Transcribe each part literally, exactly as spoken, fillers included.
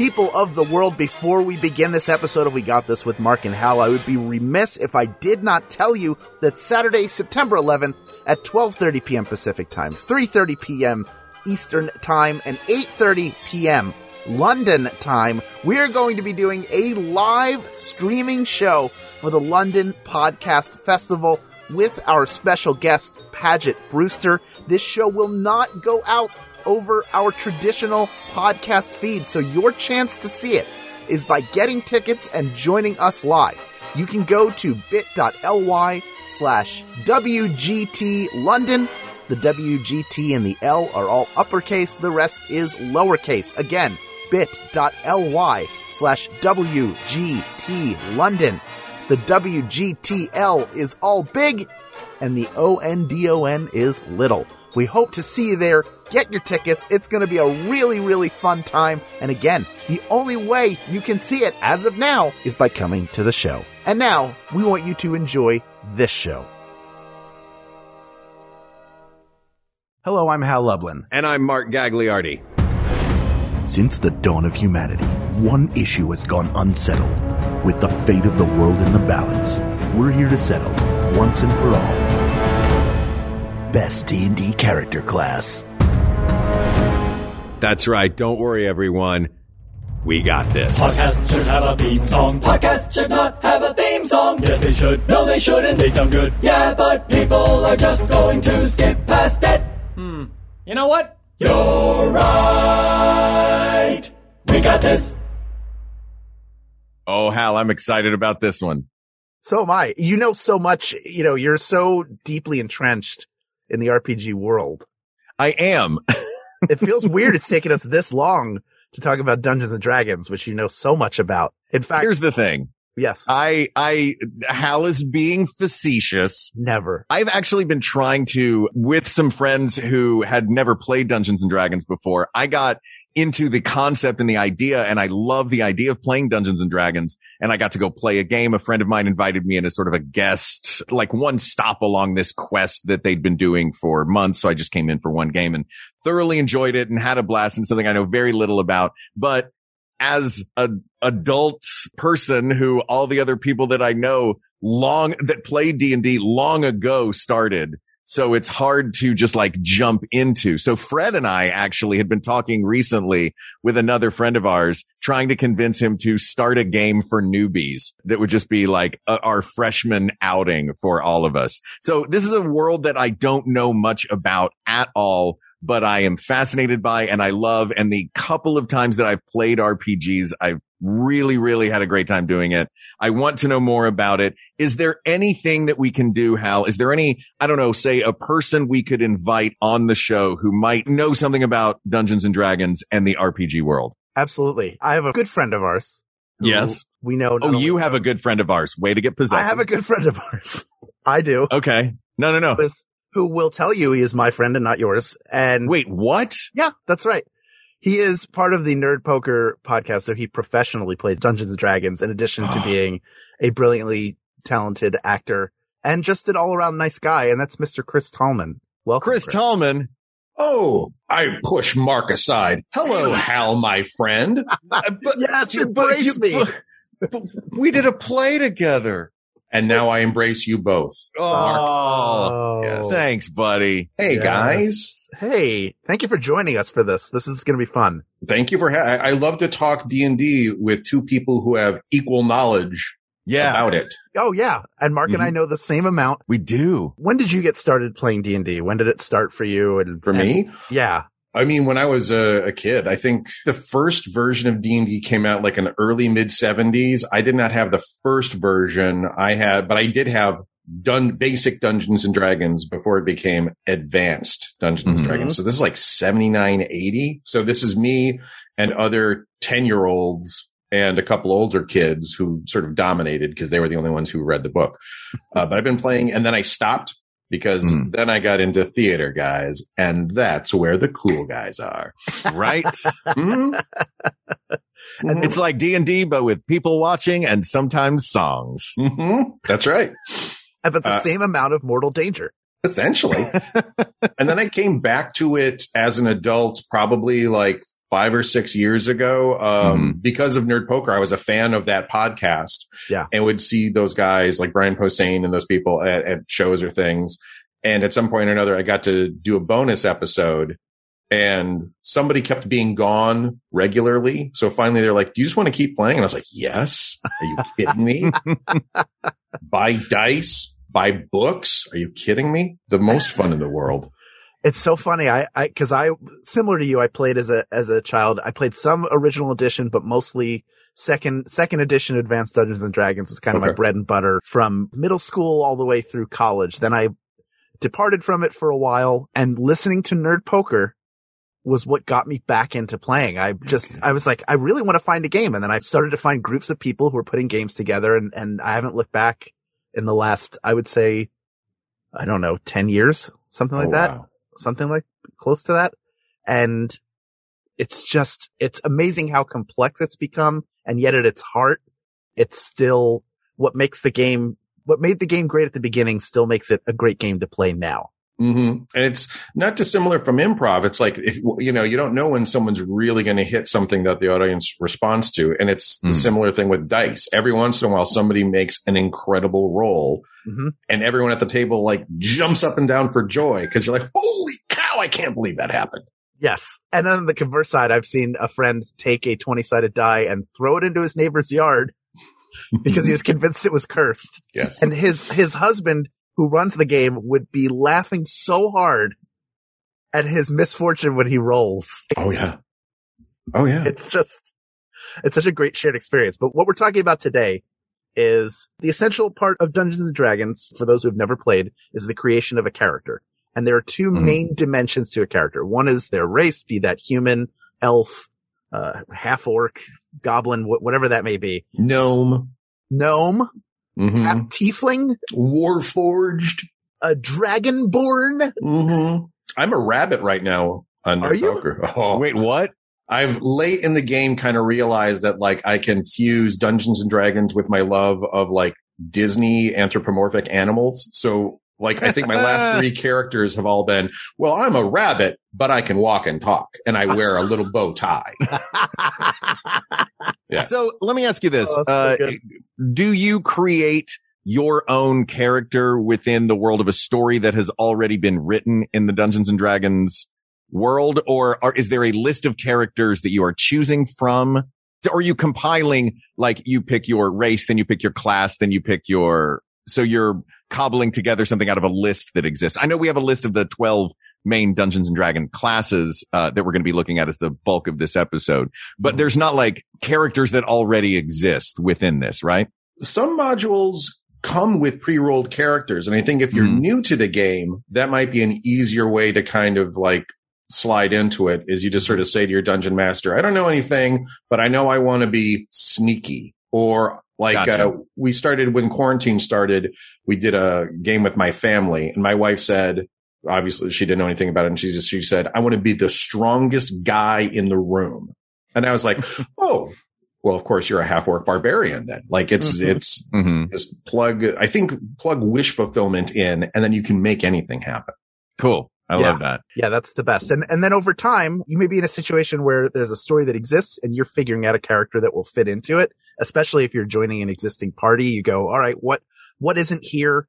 people of the world, before we begin this episode of We Got This with Mark and Hal, I would be remiss if I did not tell you that Saturday, September eleventh at twelve thirty p.m. Pacific Time, three thirty p.m. Eastern Time, and eight thirty p.m. London Time, we are going to be doing a live streaming show for the London Podcast Festival with our special guest, Paget Brewster. This show will not go out over our traditional podcast feed, so your chance to see it is by getting tickets and joining us live. You can go to bit.ly slash WGT London. The W G T and the L are all uppercase, the rest is lowercase. Again, bit.ly slash WGT London. The W G T L is all big, and the O N D O N is little. We hope to see you there. Get your tickets. It's going to be a really, really fun time. And again, the only way you can see it as of now is by coming to the show. And now, we want you to enjoy this show. Hello, I'm Hal Lublin. And I'm Mark Gagliardi. Since the dawn of humanity, one issue has gone unsettled. With the fate of the world in the balance, we're here to settle, once and for all, best D and D character class. That's right. Don't worry, everyone. We got this. Podcasts should have a theme song. Podcasts should not have a theme song. Yes, they should. No, they shouldn't. They sound good. Yeah, but people are just going to skip past it. Hmm. You know what? You're right. We got this. Oh, Hal, I'm excited about this one. So am I. You know so much. You know, you're so deeply entrenched in the R P G world. I am. It feels weird it's taken us this long to talk about Dungeons and Dragons, which you know so much about. In fact, here's the thing. Yes. I, I, Hal is being facetious. Never. I've actually been trying to, with some friends who had never played Dungeons and Dragons before, I got into the concept and the idea, and I love the idea of playing Dungeons and Dragons, and I got to go play a game. A friend of mine invited me in as sort of a guest, like one stop along this quest that they'd been doing for months, so I just came in for one game and thoroughly enjoyed it and had a blast, and something I know very little about, but as an adult person who all the other people that I know long that played D and D long ago started. So it's hard to just like jump into. So Fred and I actually had been talking recently with another friend of ours, trying to convince him to start a game for newbies that would just be like a, our freshman outing for all of us. So this is a world that I don't know much about at all, but I am fascinated by and I love. And the couple of times that I've played R P Gs, I've really, really had a great time doing it. I want to know more about it. Is there anything that we can do, Hal? Is there any, I don't know, say a person we could invite on the show who might know something about Dungeons and Dragons and the R P G world? Absolutely. I have a good friend of ours. Yes. We know. Oh, you have a good friend of ours. Way to get possessive. I have a good friend of ours. I do. Okay. No, no, no. Who will tell you he is my friend and not yours. And wait, what? Yeah, that's right. He is part of the Nerd Poker podcast, so he professionally plays Dungeons and Dragons in addition to being a brilliantly talented actor and just an all-around nice guy, and that's Mister Chris Tallman. Welcome, Chris. Chris Tallman. Oh, I push Mark aside. Hello, Hal, my friend. But, yes, you, embrace but, you, me. But, but we did a play together. And now I embrace you both. Oh, yes. Thanks, buddy. Hey, yes. Guys. Hey, thank you for joining us for this. This is going to be fun. Thank you for having. I love to talk D and D with two people who have equal knowledge yeah. about it. Oh, yeah. And Mark mm-hmm. and I know the same amount. We do. When did you get started playing D and D? When did it start for you? And for and, me? Yeah. I mean, when I was a, a kid, I think the first version of D and D came out like in the early mid seventies. I did not have the first version I had, but I did have done basic Dungeons and Dragons before it became advanced Dungeons mm-hmm. and Dragons. So this is like seventy-nine, eighty. So this is me and other ten year olds and a couple older kids who sort of dominated because they were the only ones who read the book. Uh, but I've been playing and then I stopped. Because mm. then I got into theater, guys, and that's where the cool guys are. Right? Mm-hmm. And it's like D and D, but with people watching and sometimes songs. Mm-hmm. That's right. But the uh, same amount of mortal danger. Essentially. And then I came back to it as an adult, probably like five or six years ago. Um, mm-hmm. Because of Nerd Poker, I was a fan of that podcast, yeah, and would see those guys like Brian Posehn and those people at, at shows or things. And at some point or another, I got to do a bonus episode, and somebody kept being gone regularly. So finally they're like, do you just want to keep playing? And I was like, yes. Are you kidding me? Buy dice, buy books. Are you kidding me? The most fun in the world. It's so funny. I, I, cause I, similar to you, I played as a, as a child. I played some original edition, but mostly second, second edition Advanced Dungeons and Dragons was kind of okay. my bread and butter from middle school all the way through college. Then I departed from it for a while, and listening to Nerd Poker was what got me back into playing. I just, okay. I was like, I really want to find a game. And then I started to find groups of people who were putting games together, and, and I haven't looked back in the last, I would say, I don't know, ten years, something like oh, that. Wow. Something like close to that. And it's just, it's amazing how complex it's become. And yet at its heart, it's still what makes the game, what made the game great at the beginning still makes it a great game to play now. Mm-hmm. And it's not dissimilar from improv. It's like, if, you know, you don't know when someone's really going to hit something that the audience responds to. And it's mm-hmm. the similar thing with dice. Every once in a while, somebody makes an incredible roll, mm-hmm. and everyone at the table like jumps up and down for joy because you're like, holy cow, I can't believe that happened. Yes. And on the converse side, I've seen a friend take a twenty-sided die and throw it into his neighbor's yard because he was convinced it was cursed. Yes. And his his husband, who runs the game, would be laughing so hard at his misfortune when he rolls. Oh, yeah. Oh, yeah. It's just, it's such a great shared experience. But what we're talking about today is the essential part of Dungeons and Dragons, for those who have never played, is the creation of a character. And there are two mm. main dimensions to a character. One is their race, be that human, elf, uh, half-orc, goblin, wh- whatever that may be. Gnome. Gnome. Mm-hmm. Tiefling, Warforged, a Dragonborn. Mm-hmm. I'm a rabbit right now on Nerd Poker. Oh. Wait, what? I've late in the game kind of realized that like I can fuse Dungeons and Dragons with my love of like Disney anthropomorphic animals. So like I think my last three characters have all been, well, I'm a rabbit, but I can walk and talk, and I wear a little bow tie. Yeah. So let me ask you this. Oh, uh, do you create your own character within the world of a story that has already been written in the Dungeons and Dragons world? Or are, is there a list of characters that you are choosing from? Or are you compiling, like you pick your race, then you pick your class, then you pick your... So you're cobbling together something out of a list that exists. I know we have a list of the twelve main Dungeons and Dragons classes uh, that we're going to be looking at as the bulk of this episode. But there's not like characters that already exist within this, right? Some modules come with pre-rolled characters. And I think if you're mm. new to the game, that might be an easier way to kind of like slide into it, is you just sort of say to your dungeon master, I don't know anything, but I know I want to be sneaky. Or like gotcha. uh, we started when quarantine started, we did a game with my family, and my wife said, obviously she didn't know anything about it, and she just she said, I want to be the strongest guy in the room. And I was like, oh, well, of course you're a half-orc barbarian then. Like it's mm-hmm. it's mm-hmm. just plug I think plug wish fulfillment in, and then you can make anything happen. Cool. I yeah. love that. Yeah, that's the best. And and then over time, you may be in a situation where there's a story that exists and you're figuring out a character that will fit into it, especially if you're joining an existing party. You go, all right, what what isn't here?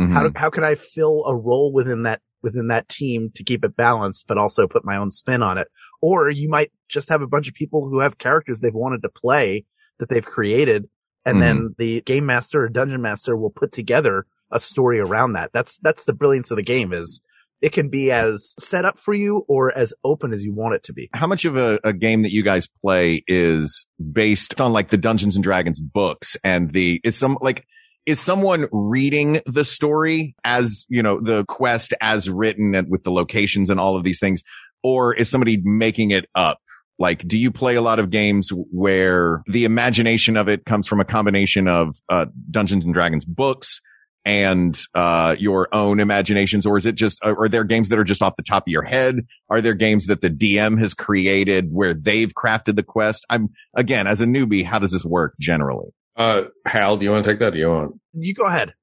Mm-hmm. How do, how can I fill a role within that within that team to keep it balanced, but also put my own spin on it? Or you might just have a bunch of people who have characters they've wanted to play that they've created, and mm-hmm. then the game master or dungeon master will put together a story around that. That's that's the brilliance of the game, is it can be as set up for you or as open as you want it to be. How much of a, a game that you guys play is based on like the Dungeons and Dragons books, and the is some like is someone reading the story as, you know, the quest as written and with the locations and all of these things, or is somebody making it up? Like, do you play a lot of games where the imagination of it comes from a combination of uh, Dungeons and Dragons books and uh your own imaginations, or is it just are, are there games that are just off the top of your head? Are there games that the D M has created where they've crafted the quest? I'm again, as a newbie, how does this work generally? Uh Hal, do you want to take that? Do you want you go ahead.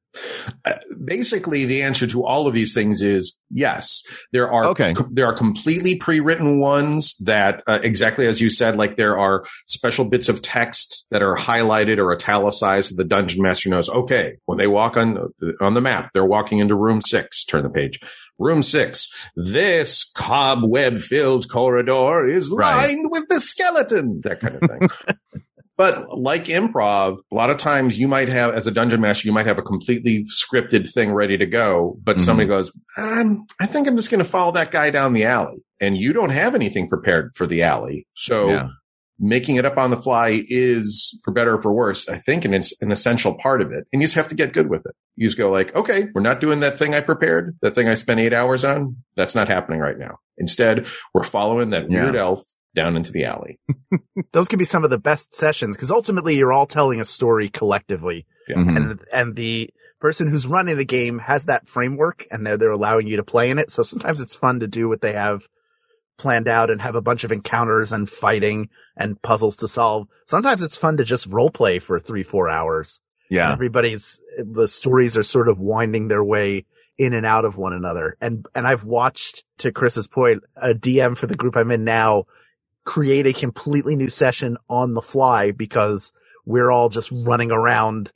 Uh, basically, the answer to all of these things is yes. There are okay. co- there are completely pre-written ones that, uh, exactly as you said, like there are special bits of text that are highlighted or italicized. So the dungeon master knows, okay, when they walk on on the map, they're walking into room six. Turn the page. Room six. This cobweb-filled corridor is lined right. with the skeleton. That kind of thing. But like improv, a lot of times you might have, as a dungeon master, you might have a completely scripted thing ready to go. But mm-hmm. somebody goes, um, I think I'm just going to follow that guy down the alley. And you don't have anything prepared for the alley. So yeah. making it up on the fly is, for better or for worse, I think an, an essential part of it. And you just have to get good with it. You just go like, okay, we're not doing that thing I prepared, that thing I spent eight hours on. That's not happening right now. Instead, we're following that yeah. weird elf down into the alley. Those can be some of the best sessions because ultimately you're all telling a story collectively. Yeah. Mm-hmm. And, and the person who's running the game has that framework and they're, they're allowing you to play in it. So sometimes it's fun to do what they have planned out and have a bunch of encounters and fighting and puzzles to solve. Sometimes it's fun to just role play for three, four hours. Yeah. And everybody's, the stories are sort of winding their way in and out of one another. And, and I've watched, to Chris's point, a D M for the group I'm in now create a completely new session on the fly because we're all just running around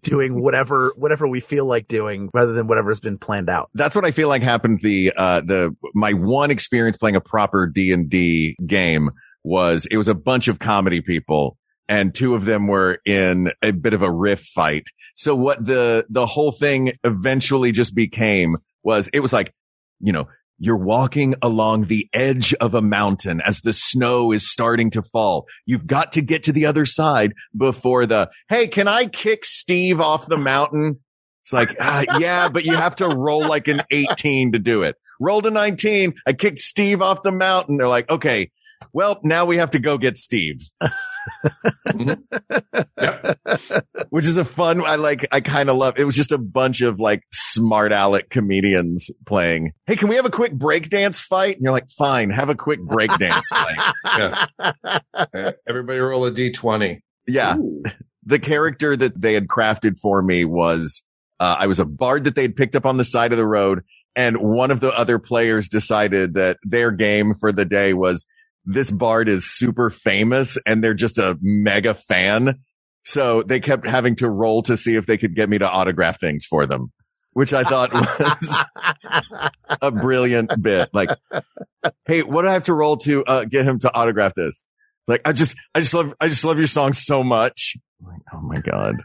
doing whatever whatever we feel like doing rather than whatever's been planned out. That's what I feel like happened. The uh the my one experience playing a proper D and D game was it was a bunch of comedy people and two of them were in a bit of a riff fight. So what the the whole thing eventually just became was it was like, you know, you're walking along the edge of a mountain as the snow is starting to fall. You've got to get to the other side before the, hey, can I kick Steve off the mountain? It's like, uh, yeah, but you have to roll like an eighteen to do it. Rolled a nineteen. I kicked Steve off the mountain. They're like, okay, well, now we have to go get Steve. Mm-hmm. Yep. Which is a fun, I like, I kind of love. It was just a bunch of like smart aleck comedians playing. Hey, can we have a quick breakdance fight? And you're like, fine, have a quick breakdance fight. Yeah. Uh, everybody roll a d twenty. Yeah. Ooh. The character that they had crafted for me was, uh, I was a bard that they'd picked up on the side of the road. And one of the other players decided that their game for the day was, this bard is super famous and they're just a mega fan. So they kept having to roll to see if they could get me to autograph things for them, which I thought was a brilliant bit. Like, hey, what do I have to roll to uh, get him to autograph this? Like, I just, I just love, I just love your song so much. Like, oh my God.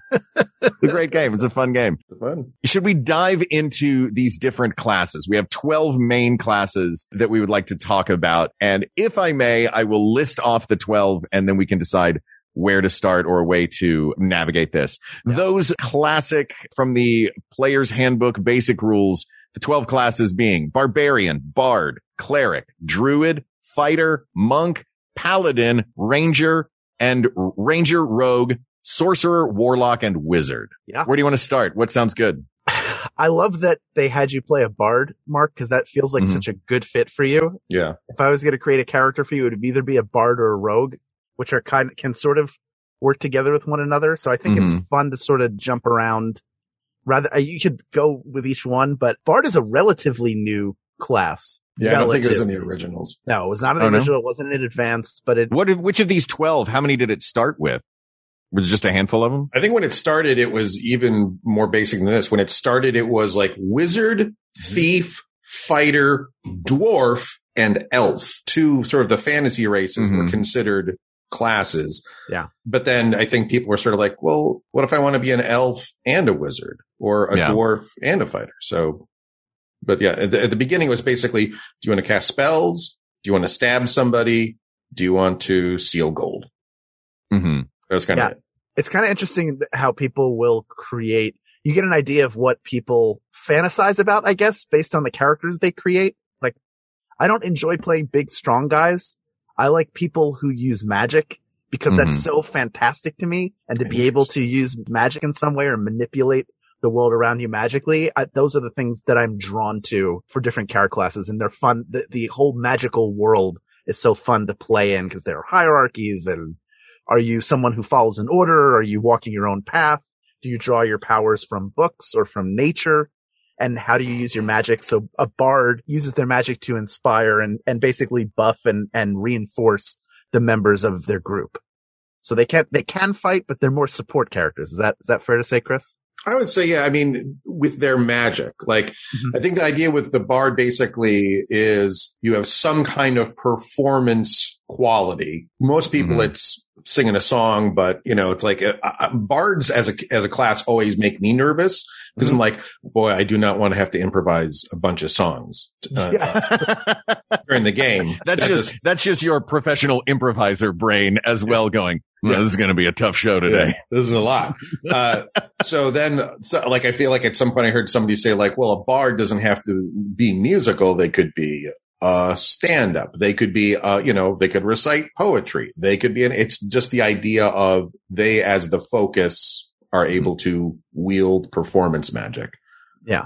It's a great game. It's a fun game. It's fun. Should we dive into these different classes? We have twelve main classes that we would like to talk about. And if I may, I will list off the twelve and then we can decide where to start or a way to navigate this. Yeah. Those classic from the player's handbook basic rules, the twelve classes being barbarian, bard, cleric, druid, fighter, monk, paladin, ranger, and ranger, rogue, sorcerer, warlock, and wizard. Yeah. Where do you want to start? What sounds good? I love that they had you play a bard, Mark, because that feels like mm-hmm. such a good fit for you. Yeah. If I was going to create a character for you, it would either be a bard or a rogue, which are kind of, can sort of work together with one another. So I think mm-hmm. it's fun to sort of jump around. Rather, you could go with each one, but bard is a relatively new class. Yeah, relative. I don't think it was in the originals. No, it was not in the oh, original. No? It wasn't in advanced, but it. What? Which of these twelve? How many did it start with? Was it just a handful of them? I think when it started, it was even more basic than this. When it started, it was like wizard, thief, fighter, dwarf, and elf. Two sort of the fantasy races mm-hmm. were considered classes. Yeah. But then I think people were sort of like, well, what if I want to be an elf and a wizard or a yeah. dwarf and a fighter? So, but yeah, at the, at the beginning it was basically, do you want to cast spells? Do you want to stab somebody? Do you want to steal gold? Mm-hmm. That's kind yeah. of it. It's kind of interesting how people will create. You get an idea of what people fantasize about, I guess, based on the characters they create. Like, I don't enjoy playing big, strong guys. I like people who use magic because mm-hmm. that's so fantastic to me. And to be able to use magic in some way or manipulate the world around you magically, I, those are the things that I'm drawn to for different character classes. And they're fun. The, the whole magical world is so fun to play in because there are hierarchies and. Are you someone who follows an order? Are you walking your own path? Do you draw your powers from books or from nature? And how do you use your magic? So a bard uses their magic to inspire and, and basically buff and, and reinforce the members of their group. So they can they can fight, but they're more support characters. Is that is that fair to say, Chris? I would say, yeah. I mean, with their magic, like mm-hmm. I think the idea with the bard basically is you have some kind of performance quality. Most people, mm-hmm. it's singing a song, but you know, it's like uh, uh, bards as a as a class always make me nervous. Because I'm like, boy, I do not want to have to improvise a bunch of songs uh, yes. during the game. That's, that's just that's just your professional improviser brain as well going, well, yeah. this is going to be a tough show today. Yeah. This is a lot. Uh, so then, so, like, I feel like at some point I heard somebody say, like, well, a bard doesn't have to be musical. They could be uh stand-up. They could be, uh, you know, they could recite poetry. They could be, an, it's just the idea of they as the focus are able to wield performance magic. Yeah.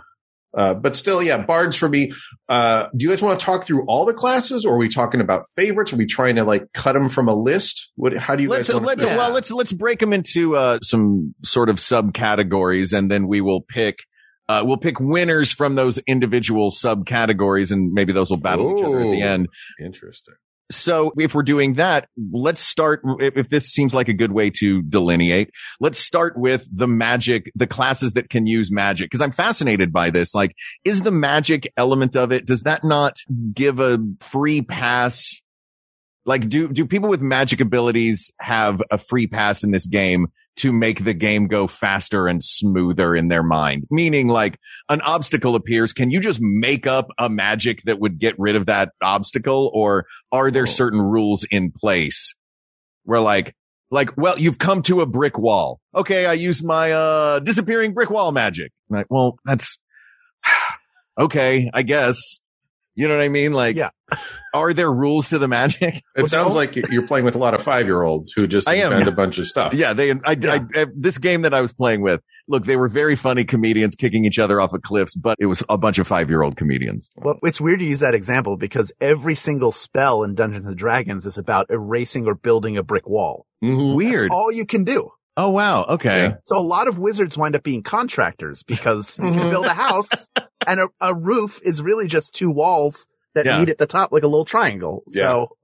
Uh, but still, yeah, bards for me. Uh, do you guys want to talk through all the classes, or are we talking about favorites? Are we trying to like cut them from a list? What, how do you let's, guys want let's, to Well, let's, let's break them into uh, some sort of subcategories, and then we will pick, uh, we'll pick winners from those individual subcategories, and maybe those will battle Ooh, each other at the end. Interesting. So if we're doing that, let's start, if this seems like a good way to delineate, let's start with the magic, the classes that can use magic, because I'm fascinated by this. Like, is the magic element of it, does that not give a free pass? Like, do do people with magic abilities have a free pass in this game to make the game go faster and smoother in their mind? Meaning, like, an obstacle appears. Can you just make up a magic that would get rid of that obstacle? Or are there certain rules in place where, like, like, well, you've come to a brick wall. Okay, I use my uh disappearing brick wall magic. I'm like, well, that's okay, I guess. You know what I mean? Like, yeah. Are there rules to the magic? It well, sounds no. like you're playing with a lot of five-year-olds who just invent a bunch of stuff. Yeah, they. I, yeah. I, I, this game that I was playing with, look, they were very funny comedians kicking each other off of cliffs, but it was a bunch of five-year-old comedians. Well, it's weird to use that example because every single spell in Dungeons and Dragons is about erasing or building a brick wall. Mm-hmm. Weird. That's all you can do. Oh, wow. Okay. Yeah. So a lot of wizards wind up being contractors because you can build a house and a, a roof is really just two walls that yeah. meet at the top like a little triangle. Yeah. So,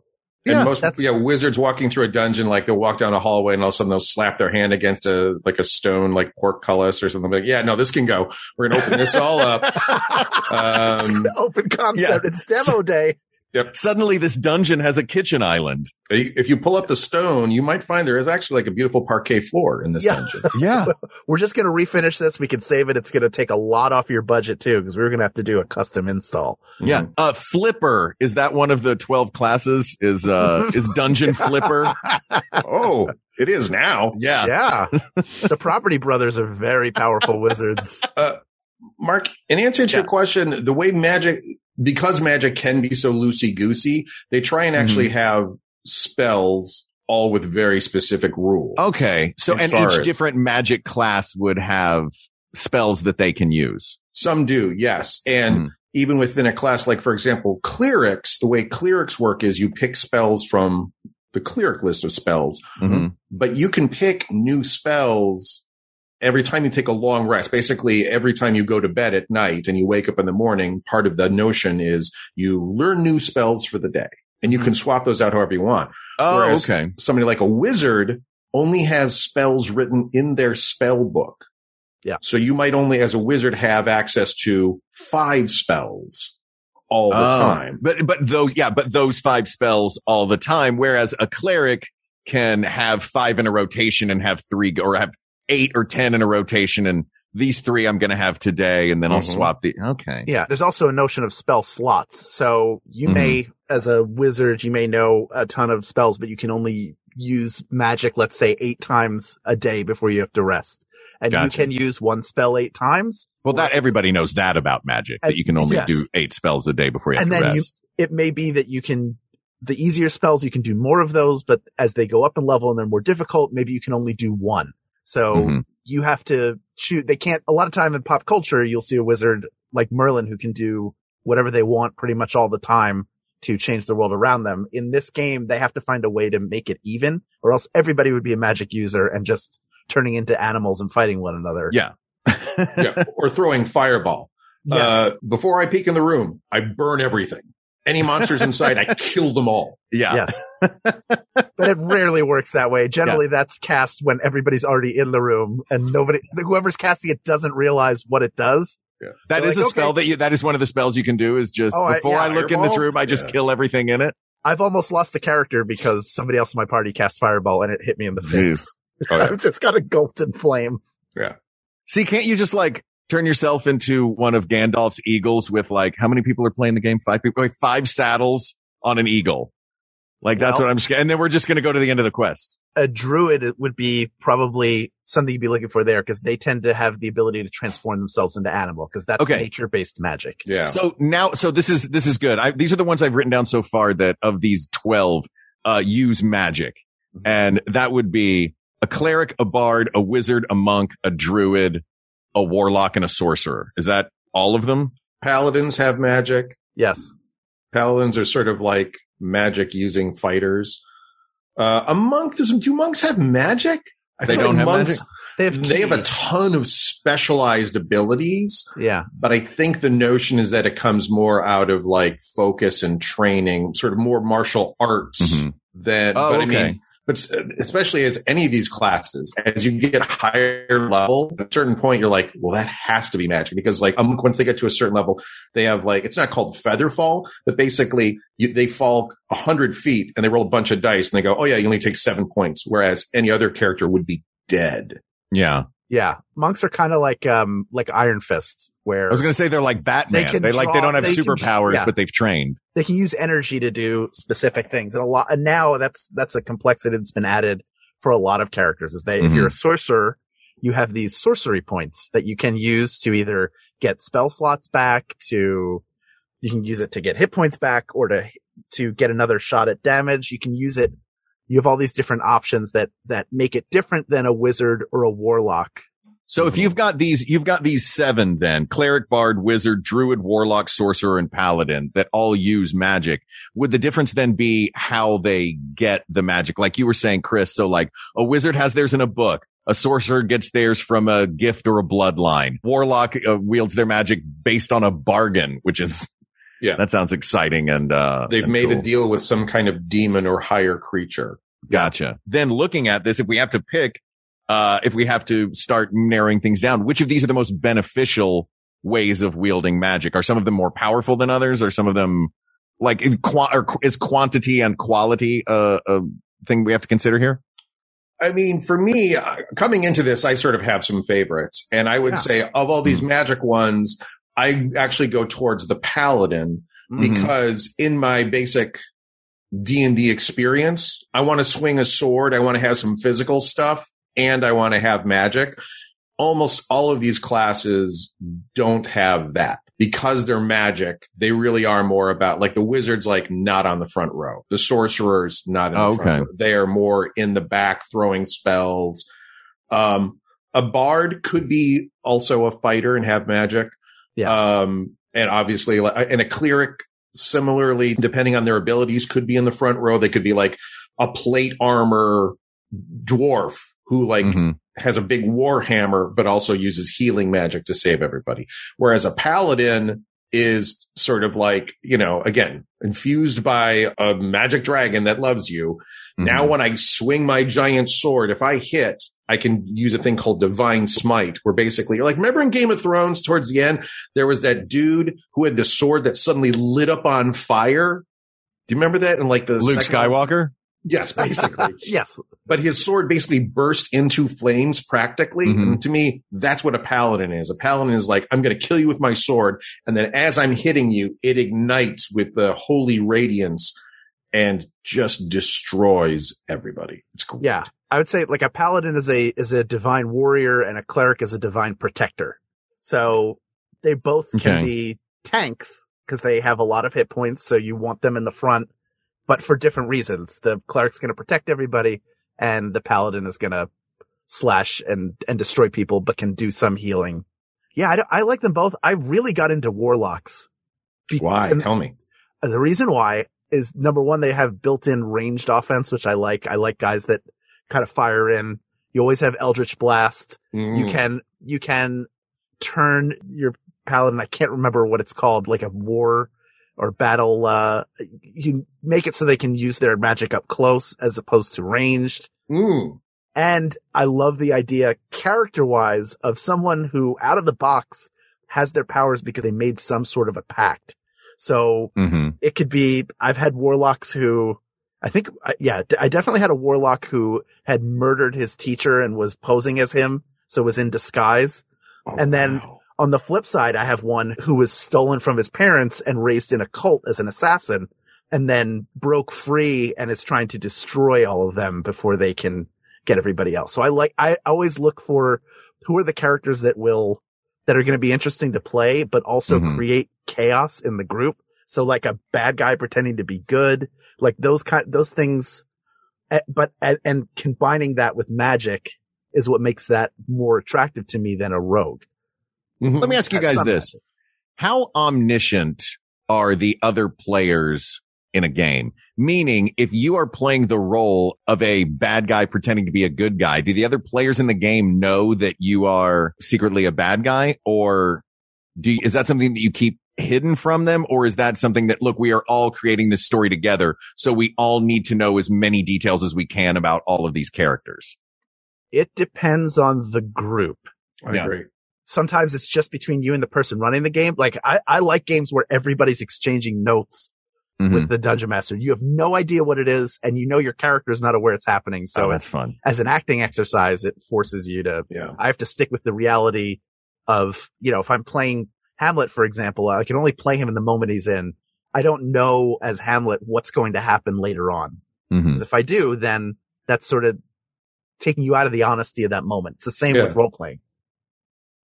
yeah, and most yeah, wizards walking through a dungeon, like they'll walk down a hallway and all of a sudden they'll slap their hand against a, like a stone, like portcullis or something. Like, yeah, no, this can go. We're going to open this all up. Um, it's an open concept. Yeah. It's demo day. Yep. Suddenly this dungeon has a kitchen island. If you pull up the stone, you might find there is actually like a beautiful parquet floor in this yeah. dungeon. Yeah. We're just going to refinish this. We can save it. It's going to take a lot off your budget too, because we were going to have to do a custom install. Yeah. Mm-hmm. Uh, Flipper. Is that one of the twelve classes? Is, uh, is Dungeon Flipper? Oh, it is now. Yeah. Yeah. The Property Brothers are very powerful wizards. Uh, Mark, in answer to yeah. your question, the way magic, because magic can be so loosey-goosey, they try and actually mm-hmm. have spells all with very specific rules. Okay. So, and each different magic class would have spells that they can use. Some do, yes. And mm-hmm. even within a class, like, for example, clerics, the way clerics work is you pick spells from the cleric list of spells, mm-hmm. but you can pick new spells every time you take a long rest. Basically, every time you go to bed at night and you wake up in the morning, part of the notion is you learn new spells for the day, and you mm-hmm. can swap those out however you want. Oh, Whereas okay. somebody like a wizard only has spells written in their spell book. Yeah. So you might only, as a wizard, have access to five spells all the oh, time. But but those yeah, but those five spells all the time. Whereas a cleric can have five in a rotation and have three or have eight or ten in a rotation, and these three I'm going to have today, and then I'll mm-hmm. swap the, okay. Yeah. There's also a notion of spell slots. So you mm-hmm. may, as a wizard, you may know a ton of spells, but you can only use magic, let's say, eight times a day before you have to rest. And gotcha. You can use one spell eight times. Well, that everybody knows that about magic, and, that you can only yes. do eight spells a day before you have and to rest. And then it may be that you can, the easier spells, you can do more of those, but as they go up in level and they're more difficult, maybe you can only do one. So mm-hmm. you have to choose. They can't, a lot of time in pop culture, you'll see a wizard like Merlin who can do whatever they want pretty much all the time to change the world around them. In this game, they have to find a way to make it even, or else everybody would be a magic user and just turning into animals and fighting one another. Yeah. Yeah. Or throwing fireball. Yes. Uh, before I peek in the room, I burn everything. Any monsters inside, I kill them all. Yeah. Yes. But it rarely works that way. Generally, yeah. That's cast when everybody's already in the room and nobody, whoever's casting it doesn't realize what it does. Yeah. That They're is like, a okay. spell that you, that is one of the spells you can do is just, oh, before I, yeah, I look fireball? in this room, I just yeah. kill everything in it. I've almost lost a character because somebody else in my party cast fireball and it hit me in the face. Oh, yeah. I've just got a gulped in flame. Yeah. See, can't you just like, turn yourself into one of Gandalf's eagles with like, how many people are playing the game? Five people, like five saddles on an eagle. Like well, that's what I'm scared. And then we're just going to go to the end of the quest. A druid it would be probably something you'd be looking for there because they tend to have the ability to transform themselves into animal because that's okay. nature based magic. Yeah. So now, so this is, this is good. I, these are the ones I've written down so far that of these twelve, uh, use magic. Mm-hmm. And that would be a cleric, a bard, a wizard, a monk, a druid, a warlock, and a sorcerer. Is that all of them? Paladins have magic. Yes. Paladins are sort of like magic using fighters. Uh, a monk, does, do monks have magic? I they don't like have monks, magic. They have, they have a ton of specialized abilities. Yeah. But I think the notion is that it comes more out of like focus and training, sort of more martial arts mm-hmm. than, oh, but okay. I mean, but especially as any of these classes, as you get higher level, at a certain point, you're like, well, that has to be magic because like um, once they get to a certain level, they have like, it's not called feather fall, but basically you, they fall a hundred feet and they roll a bunch of dice and they go, oh yeah, you only take seven points. Whereas any other character would be dead. Yeah. Yeah. Monks are kind of like, um, like Iron Fist where I was going to say they're like Batman. They, they draw, like, they don't have they superpowers, can, yeah. but they've trained. They can use energy to do specific things. And a lot, and now that's, that's a complexity that's been added for a lot of characters is they, mm-hmm. if you're a sorcerer, you have these sorcery points that you can use to either get spell slots back to, you can use it to get hit points back or to, to get another shot at damage. You can use it. You have all these different options that, that make it different than a wizard or a warlock. So if you've got these, you've got these seven then, cleric, bard, wizard, druid, warlock, sorcerer, and paladin that all use magic. Would the difference then be how they get the magic? Like you were saying, Chris, so like a wizard has theirs in a book. A sorcerer gets theirs from a gift or a bloodline. Warlock uh, wields their magic based on a bargain, which is... Yeah. That sounds exciting. And, uh, they've and made cool. a deal with some kind of demon or higher creature. Gotcha. Then looking at this, if we have to pick, uh, if we have to start narrowing things down, which of these are the most beneficial ways of wielding magic? Are some of them more powerful than others? Are some of them like, in qu- or is quantity and quality, uh, a thing we have to consider here? I mean, for me, coming into this, I sort of have some favorites and I would yeah. say of all these mm-hmm. magic ones, I actually go towards the paladin because mm-hmm. in my basic D and D experience, I want to swing a sword. I want to have some physical stuff and I want to have magic. Almost all of these classes don't have that because they're magic. They really are more about like the wizard's like not on the front row. The sorcerer's not in oh, the front okay. row. They are more in the back throwing spells. Um, a bard could be also a fighter and have magic. Yeah. Um, and obviously, and a cleric, similarly, depending on their abilities, could be in the front row. They could be like a plate armor dwarf who like mm-hmm. has a big war hammer, but also uses healing magic to save everybody. Whereas a paladin is sort of like, you know, again, infused by a magic dragon that loves you. Mm-hmm. Now, when I swing my giant sword, if I hit, I can use a thing called Divine Smite, where basically, like, remember in Game of Thrones towards the end, there was that dude who had the sword that suddenly lit up on fire. Do you remember that? And like the Luke Skywalker? One? Yes, basically. Yes. But his sword basically burst into flames practically. Mm-hmm. And to me, that's what a paladin is. A paladin is like, I'm going to kill you with my sword. And then as I'm hitting you, it ignites with the holy radiance and just destroys everybody. It's cool. Yeah. I would say like a paladin is a, is a divine warrior and a cleric is a divine protector. So they both okay. can be tanks because they have a lot of hit points. So you want them in the front, but for different reasons. The cleric's going to protect everybody and the paladin is going to slash and, and destroy people, but can do some healing. Yeah. I, I like them both. I really got into warlocks. Be- why? Tell me. The reason why is number one, they have built in ranged offense, which I like. I like guys that kind of fire in. You always have Eldritch Blast. Mm. You can, you can turn your paladin. I can't remember what it's called, like a war or battle. Uh, you make it so they can use their magic up close as opposed to ranged. Mm. And I love the idea character wise of someone who out of the box has their powers because they made some sort of a pact. So mm-hmm. it could be, I've had warlocks who, I think, yeah, I definitely had a warlock who had murdered his teacher and was posing as him, so was in disguise. Oh, and then wow. on the flip side, I have one who was stolen from his parents and raised in a cult as an assassin, and then broke free and is trying to destroy all of them before they can get everybody else. So I like, I always look for who are the characters that will, that are going to be interesting to play, but also mm-hmm. create chaos in the group. So like a bad guy pretending to be good, like those kind, those things, but, and, and combining that with magic is what makes that more attractive to me than a rogue. Mm-hmm. Let me ask you guys this. Magic. How omniscient are the other players in a game? Meaning, if you are playing the role of a bad guy pretending to be a good guy, do the other players in the game know that you are secretly a bad guy? Or do you, is that something that you keep hidden from them? Or is that something that, look, we are all creating this story together, so we all need to know as many details as we can about all of these characters? It depends on the group. I yeah. agree. Sometimes it's just between you and the person running the game. Like I, I like games where everybody's exchanging notes mm-hmm. with the dungeon master. You have no idea what it is, and you know your character is not aware it's happening. So oh, that's fun. As an acting exercise, it forces you to, yeah. I have to stick with the reality of, you know, if I'm playing Hamlet, for example, I can only play him in the moment he's in. I don't know as Hamlet what's going to happen later on. Mm-hmm. Because if I do, then that's sort of taking you out of the honesty of that moment. It's the same yeah. with role playing.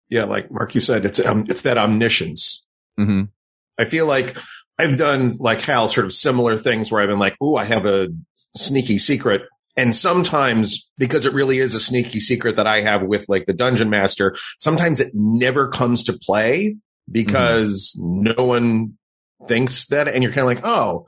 Yeah, like Mark, you said, it's um, it's that omniscience. Mm-hmm. I feel like I've done, like Hal, sort of similar things where I've been like, ooh, I have a sneaky secret. And sometimes, because it really is a sneaky secret that I have with like the dungeon master, sometimes it never comes to play. Because mm-hmm. no one thinks that, and you're kind of like, oh.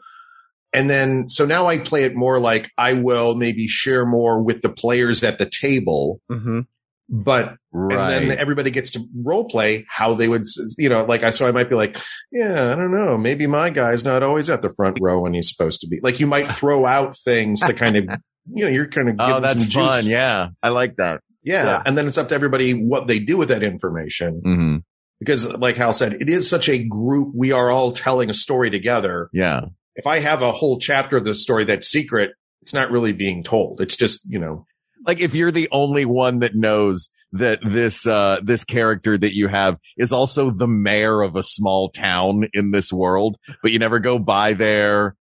And then, so now I play it more like I will maybe share more with the players at the table, mm-hmm. but right. and then everybody gets to role play how they would, you know, like I, so I might be like, yeah, I don't know, maybe my guy's not always at the front row when he's supposed to be. Like you might throw out things to kind of, you know, you're kind of giving oh, that's some fun. Juice. Yeah, I like that. Yeah. yeah, and then it's up to everybody what they do with that information. Mm-hmm. Because like Hal said, it is such a group. We are all telling a story together. Yeah. If I have a whole chapter of the story that's secret, it's not really being told. It's just, you know, like if you're the only one that knows that this, uh, this character that you have is also the mayor of a small town in this world, but you never go by there.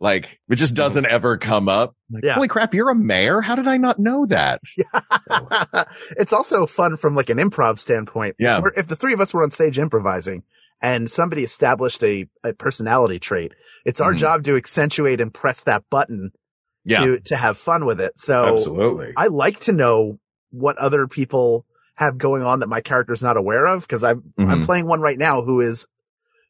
Like it just doesn't ever come up. Like, yeah. Holy crap, you're a mayor? How did I not know that? Yeah. It's also fun from like an improv standpoint. Yeah. If the three of us were on stage improvising and somebody established a, a personality trait, it's our mm. job to accentuate and press that button yeah. to, to have fun with it. So absolutely. I like to know what other people have going on that my character's not aware of, because I'm, mm-hmm. I'm playing one right now who is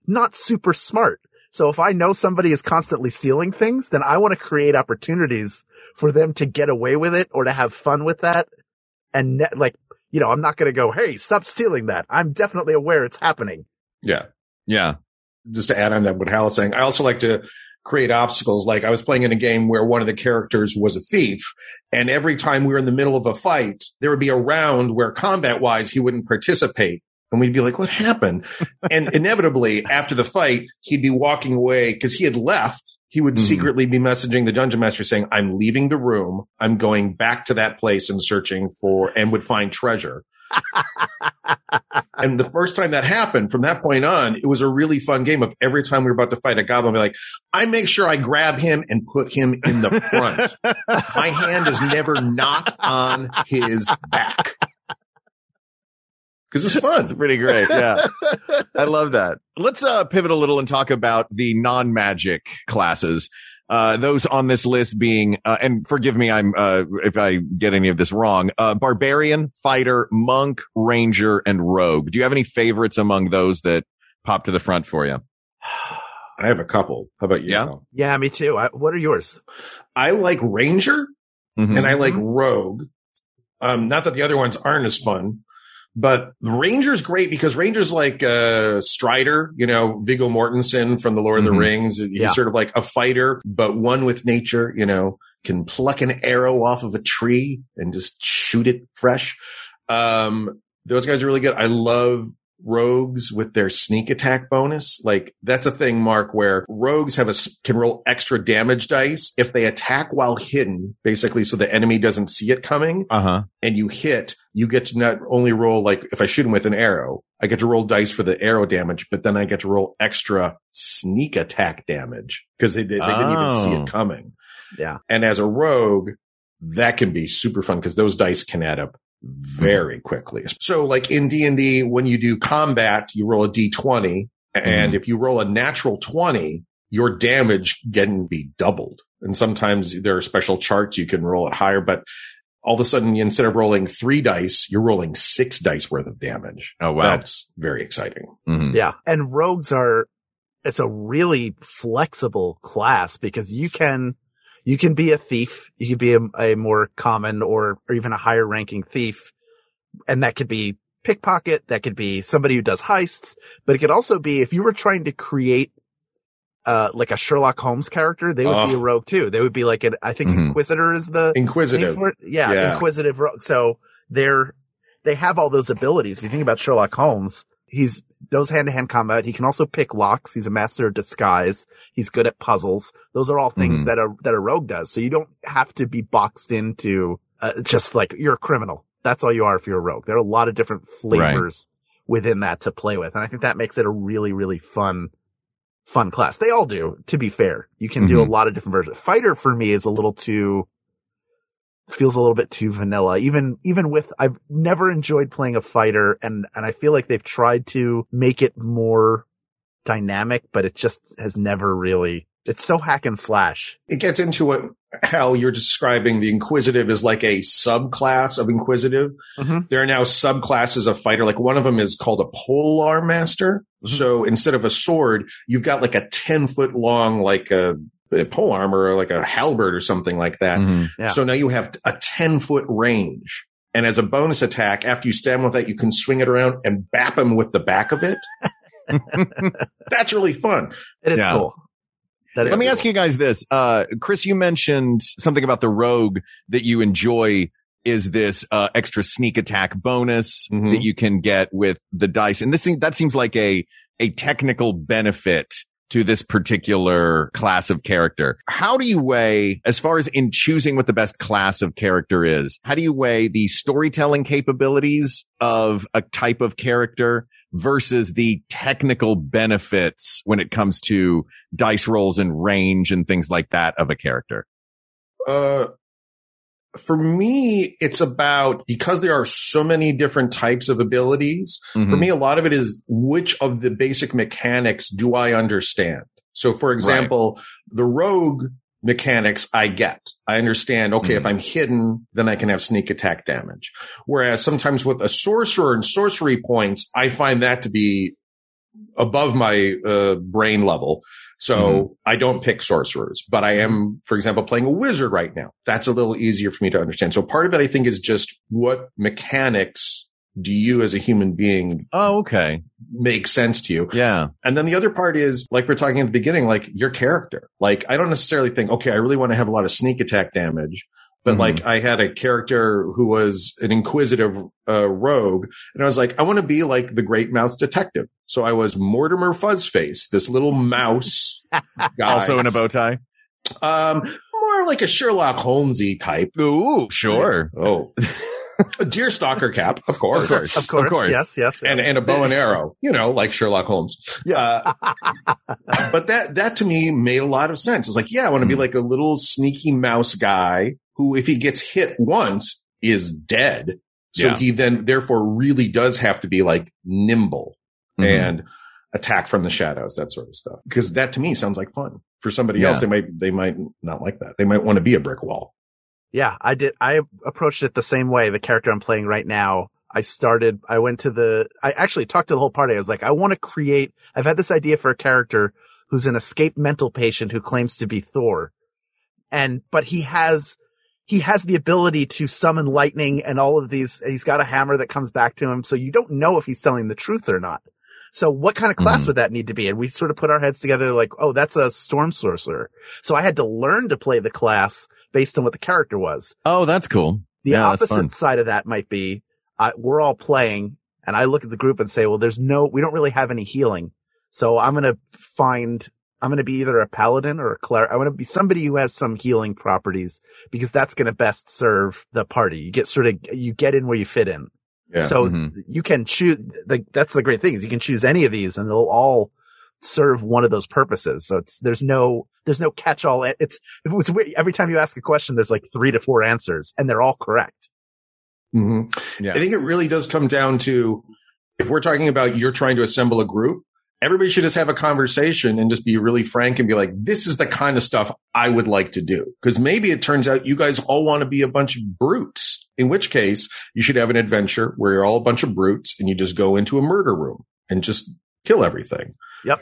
not super smart. So if I know somebody is constantly stealing things, then I want to create opportunities for them to get away with it or to have fun with that. And ne- like, you know, I'm not going to go, hey, stop stealing that. I'm definitely aware it's happening. Yeah. Yeah. Just to add on to what Hal is saying, I also like to create obstacles. Like I was playing in a game where one of the characters was a thief, and every time we were in the middle of a fight, there would be a round where combat wise, he wouldn't participate. And we'd be like, what happened? And inevitably, after the fight, he'd be walking away because he had left. He would mm-hmm. secretly be messaging the dungeon master saying, I'm leaving the room. I'm going back to that place and searching for, and would find treasure. And the first time that happened, from that point on, it was a really fun game of every time we were about to fight a goblin, I'd be like, I make sure I grab him and put him in the front. My hand is never not on his back. Because it's fun. It's pretty great. Yeah. I love that. Let's uh, pivot a little and talk about the non-magic classes. Uh, those on this list being, uh, and forgive me I'm uh, if I get any of this wrong, uh, Barbarian, Fighter, Monk, Ranger, and Rogue. Do you have any favorites among those that pop to the front for you? I have a couple. How about you? Yeah, yeah me too. I, what are yours? I like Ranger, mm-hmm. and I like Rogue. Um, not that the other ones aren't as fun, but Ranger's great because Ranger's like uh, Strider, you know, Viggo Mortensen from The Lord mm-hmm. of the Rings. He's yeah. sort of like a fighter, but one with nature, you know, can pluck an arrow off of a tree and just shoot it fresh. Um, those guys are really good. I love rogues with their sneak attack bonus. Like that's a thing, Mark, where rogues have a, can roll extra damage dice if they attack while hidden, basically. So the enemy doesn't see it coming uh-huh. and you hit, you get to not only roll, like if I shoot him with an arrow, I get to roll dice for the arrow damage, but then I get to roll extra sneak attack damage because they, they, they oh. didn't even see it coming. Yeah. And as a rogue, that can be super fun because those dice can add up very quickly. So like in D and D, when you do combat, you roll a D twenty. And mm-hmm. if you roll a natural twenty, your damage can be doubled. And sometimes there are special charts you can roll it higher, but all of a sudden, instead of rolling three dice, you're rolling six dice worth of damage. Oh, wow. That's very exciting. Mm-hmm. Yeah. And rogues are, it's a really flexible class because you can You can be a thief. You can be a, a more common or, or even a higher ranking thief. And that could be pickpocket. That could be somebody who does heists. But it could also be if you were trying to create uh like a Sherlock Holmes character, they would oh. be a rogue too. They would be like an, I think mm-hmm. Inquisitor is the Inquisitive. Name for it. Yeah, yeah. Inquisitive rogue. So they're, they have all those abilities. If you think about Sherlock Holmes, he's knows hand-to-hand combat. He can also pick locks. He's a master of disguise. He's good at puzzles. Those are all things mm-hmm. that a that a rogue does. So you don't have to be boxed into uh, just like you're a criminal. That's all you are if you're a rogue. There are a lot of different flavors right. within that to play with, and I think that makes it a really really fun fun class. They all do, to be fair. You can mm-hmm. do a lot of different versions. Fighter for me is a little too feels a little bit too vanilla. Even, even with, I've never enjoyed playing a fighter and, and I feel like they've tried to make it more dynamic, but it just has never really, it's so hack and slash. It gets into what, how you're describing the Inquisitive is like a subclass of Inquisitive. Mm-hmm. There are now subclasses of fighter. Like one of them is called a polearm master. Mm-hmm. So instead of a sword, you've got like a ten foot long, like a, a pole armor or like a halberd or something like that. Mm-hmm. Yeah. So now you have a ten foot range. And as a bonus attack, after you stab with that, you can swing it around and bap him with the back of it. That's really fun. It is yeah. cool. That is Let me cool. ask you guys this. Uh, Chris, you mentioned something about the rogue that you enjoy is this uh, extra sneak attack bonus mm-hmm. that you can get with the dice. And this seems, that seems like a, a technical benefit to this particular class of character. How do you weigh, as far as in choosing what the best class of character is, how do you weigh the storytelling capabilities of a type of character versus the technical benefits when it comes to dice rolls and range and things like that of a character? Uh, for me, it's about, because there are so many different types of abilities, mm-hmm. for me, a lot of it is which of the basic mechanics do I understand? So, for example, right. the rogue mechanics I get. I understand, okay, mm-hmm. if I'm hidden, then I can have sneak attack damage. Whereas sometimes with a sorcerer and sorcery points, I find that to be above my uh, brain level. So mm-hmm. I don't pick sorcerers, but I am, for example, playing a wizard right now. That's a little easier for me to understand. So part of it, I think, is just what mechanics do you as a human being oh, okay. make sense to you? Yeah. And then the other part is, like we're talking at the beginning, like your character. Like I don't necessarily think, okay, I really want to have a lot of sneak attack damage. But mm-hmm. like I had a character who was an inquisitive uh, rogue, and I was like, I want to be like the Great Mouse Detective. So I was Mortimer Fuzzface, this little mouse guy. Also in a bow tie? Um, more like a Sherlock Holmes-y type. Ooh, sure. Oh. A deerstalker cap, of course. Of course. Of course. Of course. Yes, yes, yes. And, and a bow and arrow, you know, like Sherlock Holmes. Yeah. Uh, but that, that to me made a lot of sense. I was like, yeah, I want to mm-hmm. be like a little sneaky mouse guy who, if he gets hit once, is dead. So yeah. he then therefore really does have to be like nimble mm-hmm. and attack from the shadows, that sort of stuff. Because that to me sounds like fun. For somebody yeah. else, they might, they might not like that. They might want to be a brick wall. Yeah, I did. I approached it the same way. The character I'm playing right now, I started, I went to the, I actually talked to the whole party. I was like, I want to create, I've had this idea for a character who's an escaped mental patient who claims to be Thor. And, but he has, he has the ability to summon lightning and all of these. He's got a hammer that comes back to him. So you don't know if he's telling the truth or not. So what kind of class mm-hmm. would that need to be? And we sort of put our heads together like, oh, that's a storm sorcerer. So I had to learn to play the class based on what the character was. Oh, that's cool. The yeah, opposite side of that might be uh, we're all playing and I look at the group and say, well, there's no, we don't really have any healing. So I'm going to find, I'm going to be either a paladin or a cleric. I want to be somebody who has some healing properties because that's going to best serve the party. You get sort of, you get in where you fit in. Yeah. So mm-hmm. you can choose, like, that's the great thing is you can choose any of these and they'll all serve one of those purposes. So it's, there's no, there's no catch all. It's, it's weird. Every time you ask a question, there's like three to four answers and they're all correct. Mm-hmm. Yeah. I think it really does come down to, if we're talking about you're trying to assemble a group, everybody should just have a conversation and just be really frank and be like, this is the kind of stuff I would like to do. Because maybe it turns out you guys all want to be a bunch of brutes, in which case you should have an adventure where you're all a bunch of brutes and you just go into a murder room and just kill everything. Yep.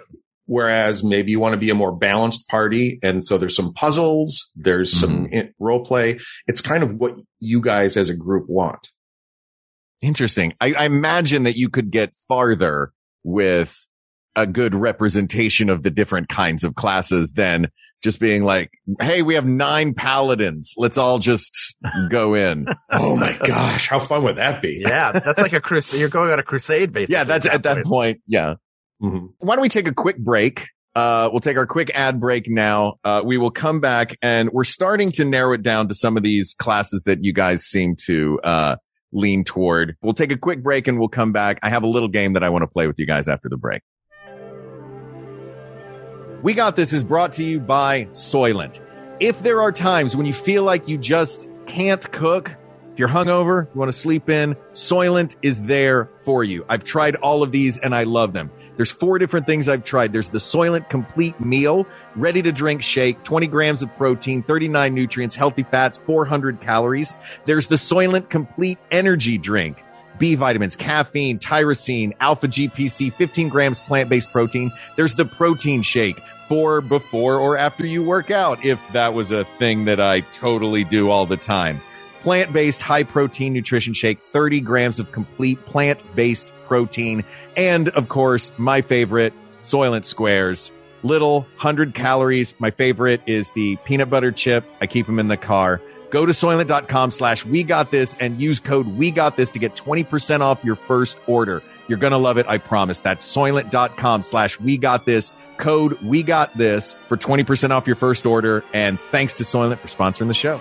Whereas maybe you want to be a more balanced party. And so there's some puzzles. There's mm-hmm. some role play. It's kind of what you guys as a group want. Interesting. I, I imagine that you could get farther with a good representation of the different kinds of classes than just being like, hey, we have nine paladins. Let's all just go in. Oh my gosh. How fun would that be? Yeah. That's like a crusade. You're going on a crusade basically. Yeah. That's at that, that point. point. Yeah. Mm-hmm. Why don't we take a quick break? Uh, we'll take our quick ad break now. Uh, we will come back and we're starting to narrow it down to some of these classes that you guys seem to, uh, lean toward. We'll take a quick break and we'll come back. I have a little game that I want to play with you guys after the break. We Got This is brought to you by Soylent. If there are times when you feel like you just can't cook, if you're hungover, you want to sleep in, Soylent is there for you. I've tried all of these and I love them. There's four different things I've tried. There's the Soylent Complete Meal, ready-to-drink shake, twenty grams of protein, thirty-nine nutrients, healthy fats, four hundred calories. There's the Soylent Complete Energy Drink. B vitamins, caffeine, tyrosine, alpha G P C, fifteen grams plant-based protein. There's the protein shake for before or after you work out, if that was a thing that I totally do all the time. Plant-based high-protein nutrition shake, thirty grams of complete plant-based protein. And, of course, my favorite, Soylent Squares. Little, one hundred calories. My favorite is the peanut butter chip. I keep them in the car. Go to Soylent.com slash We Got This and use code We Got This to get twenty percent off your first order. You're going to love it. I promise. That's Soylent.com slash We Got This. Code We Got This for twenty percent off your first order. And thanks to Soylent for sponsoring the show.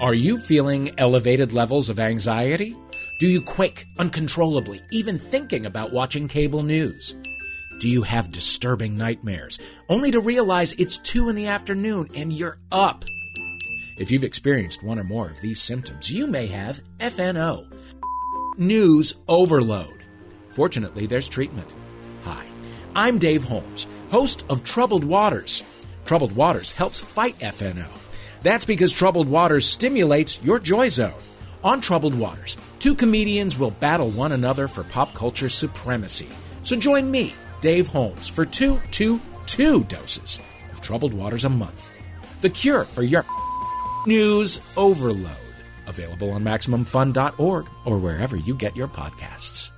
Are you feeling elevated levels of anxiety? Do you quake uncontrollably, even thinking about watching cable news? Do you have disturbing nightmares, only to realize it's two in the afternoon and you're up? If you've experienced one or more of these symptoms, you may have F N O, news overload. Fortunately, there's treatment. Hi, I'm Dave Holmes, host of Troubled Waters. Troubled Waters helps fight F N O. That's because Troubled Waters stimulates your joy zone. On Troubled Waters, two comedians will battle one another for pop culture supremacy. So join me, Dave Holmes, for two, two, two doses of Troubled Waters a month. The cure for your news overload. Available on Maximum Fun dot org or wherever you get your podcasts.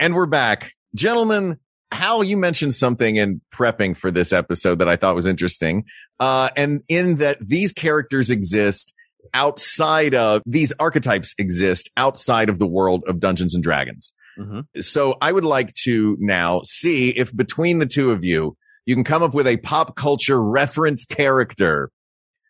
And we're back. Gentlemen, Hal, you mentioned something in prepping for this episode that I thought was interesting. Uh, and in that these characters exist outside of, these archetypes exist outside of the world of Dungeons and Dragons. Mm-hmm. So I would like to now see if between the two of you, you can come up with a pop culture reference character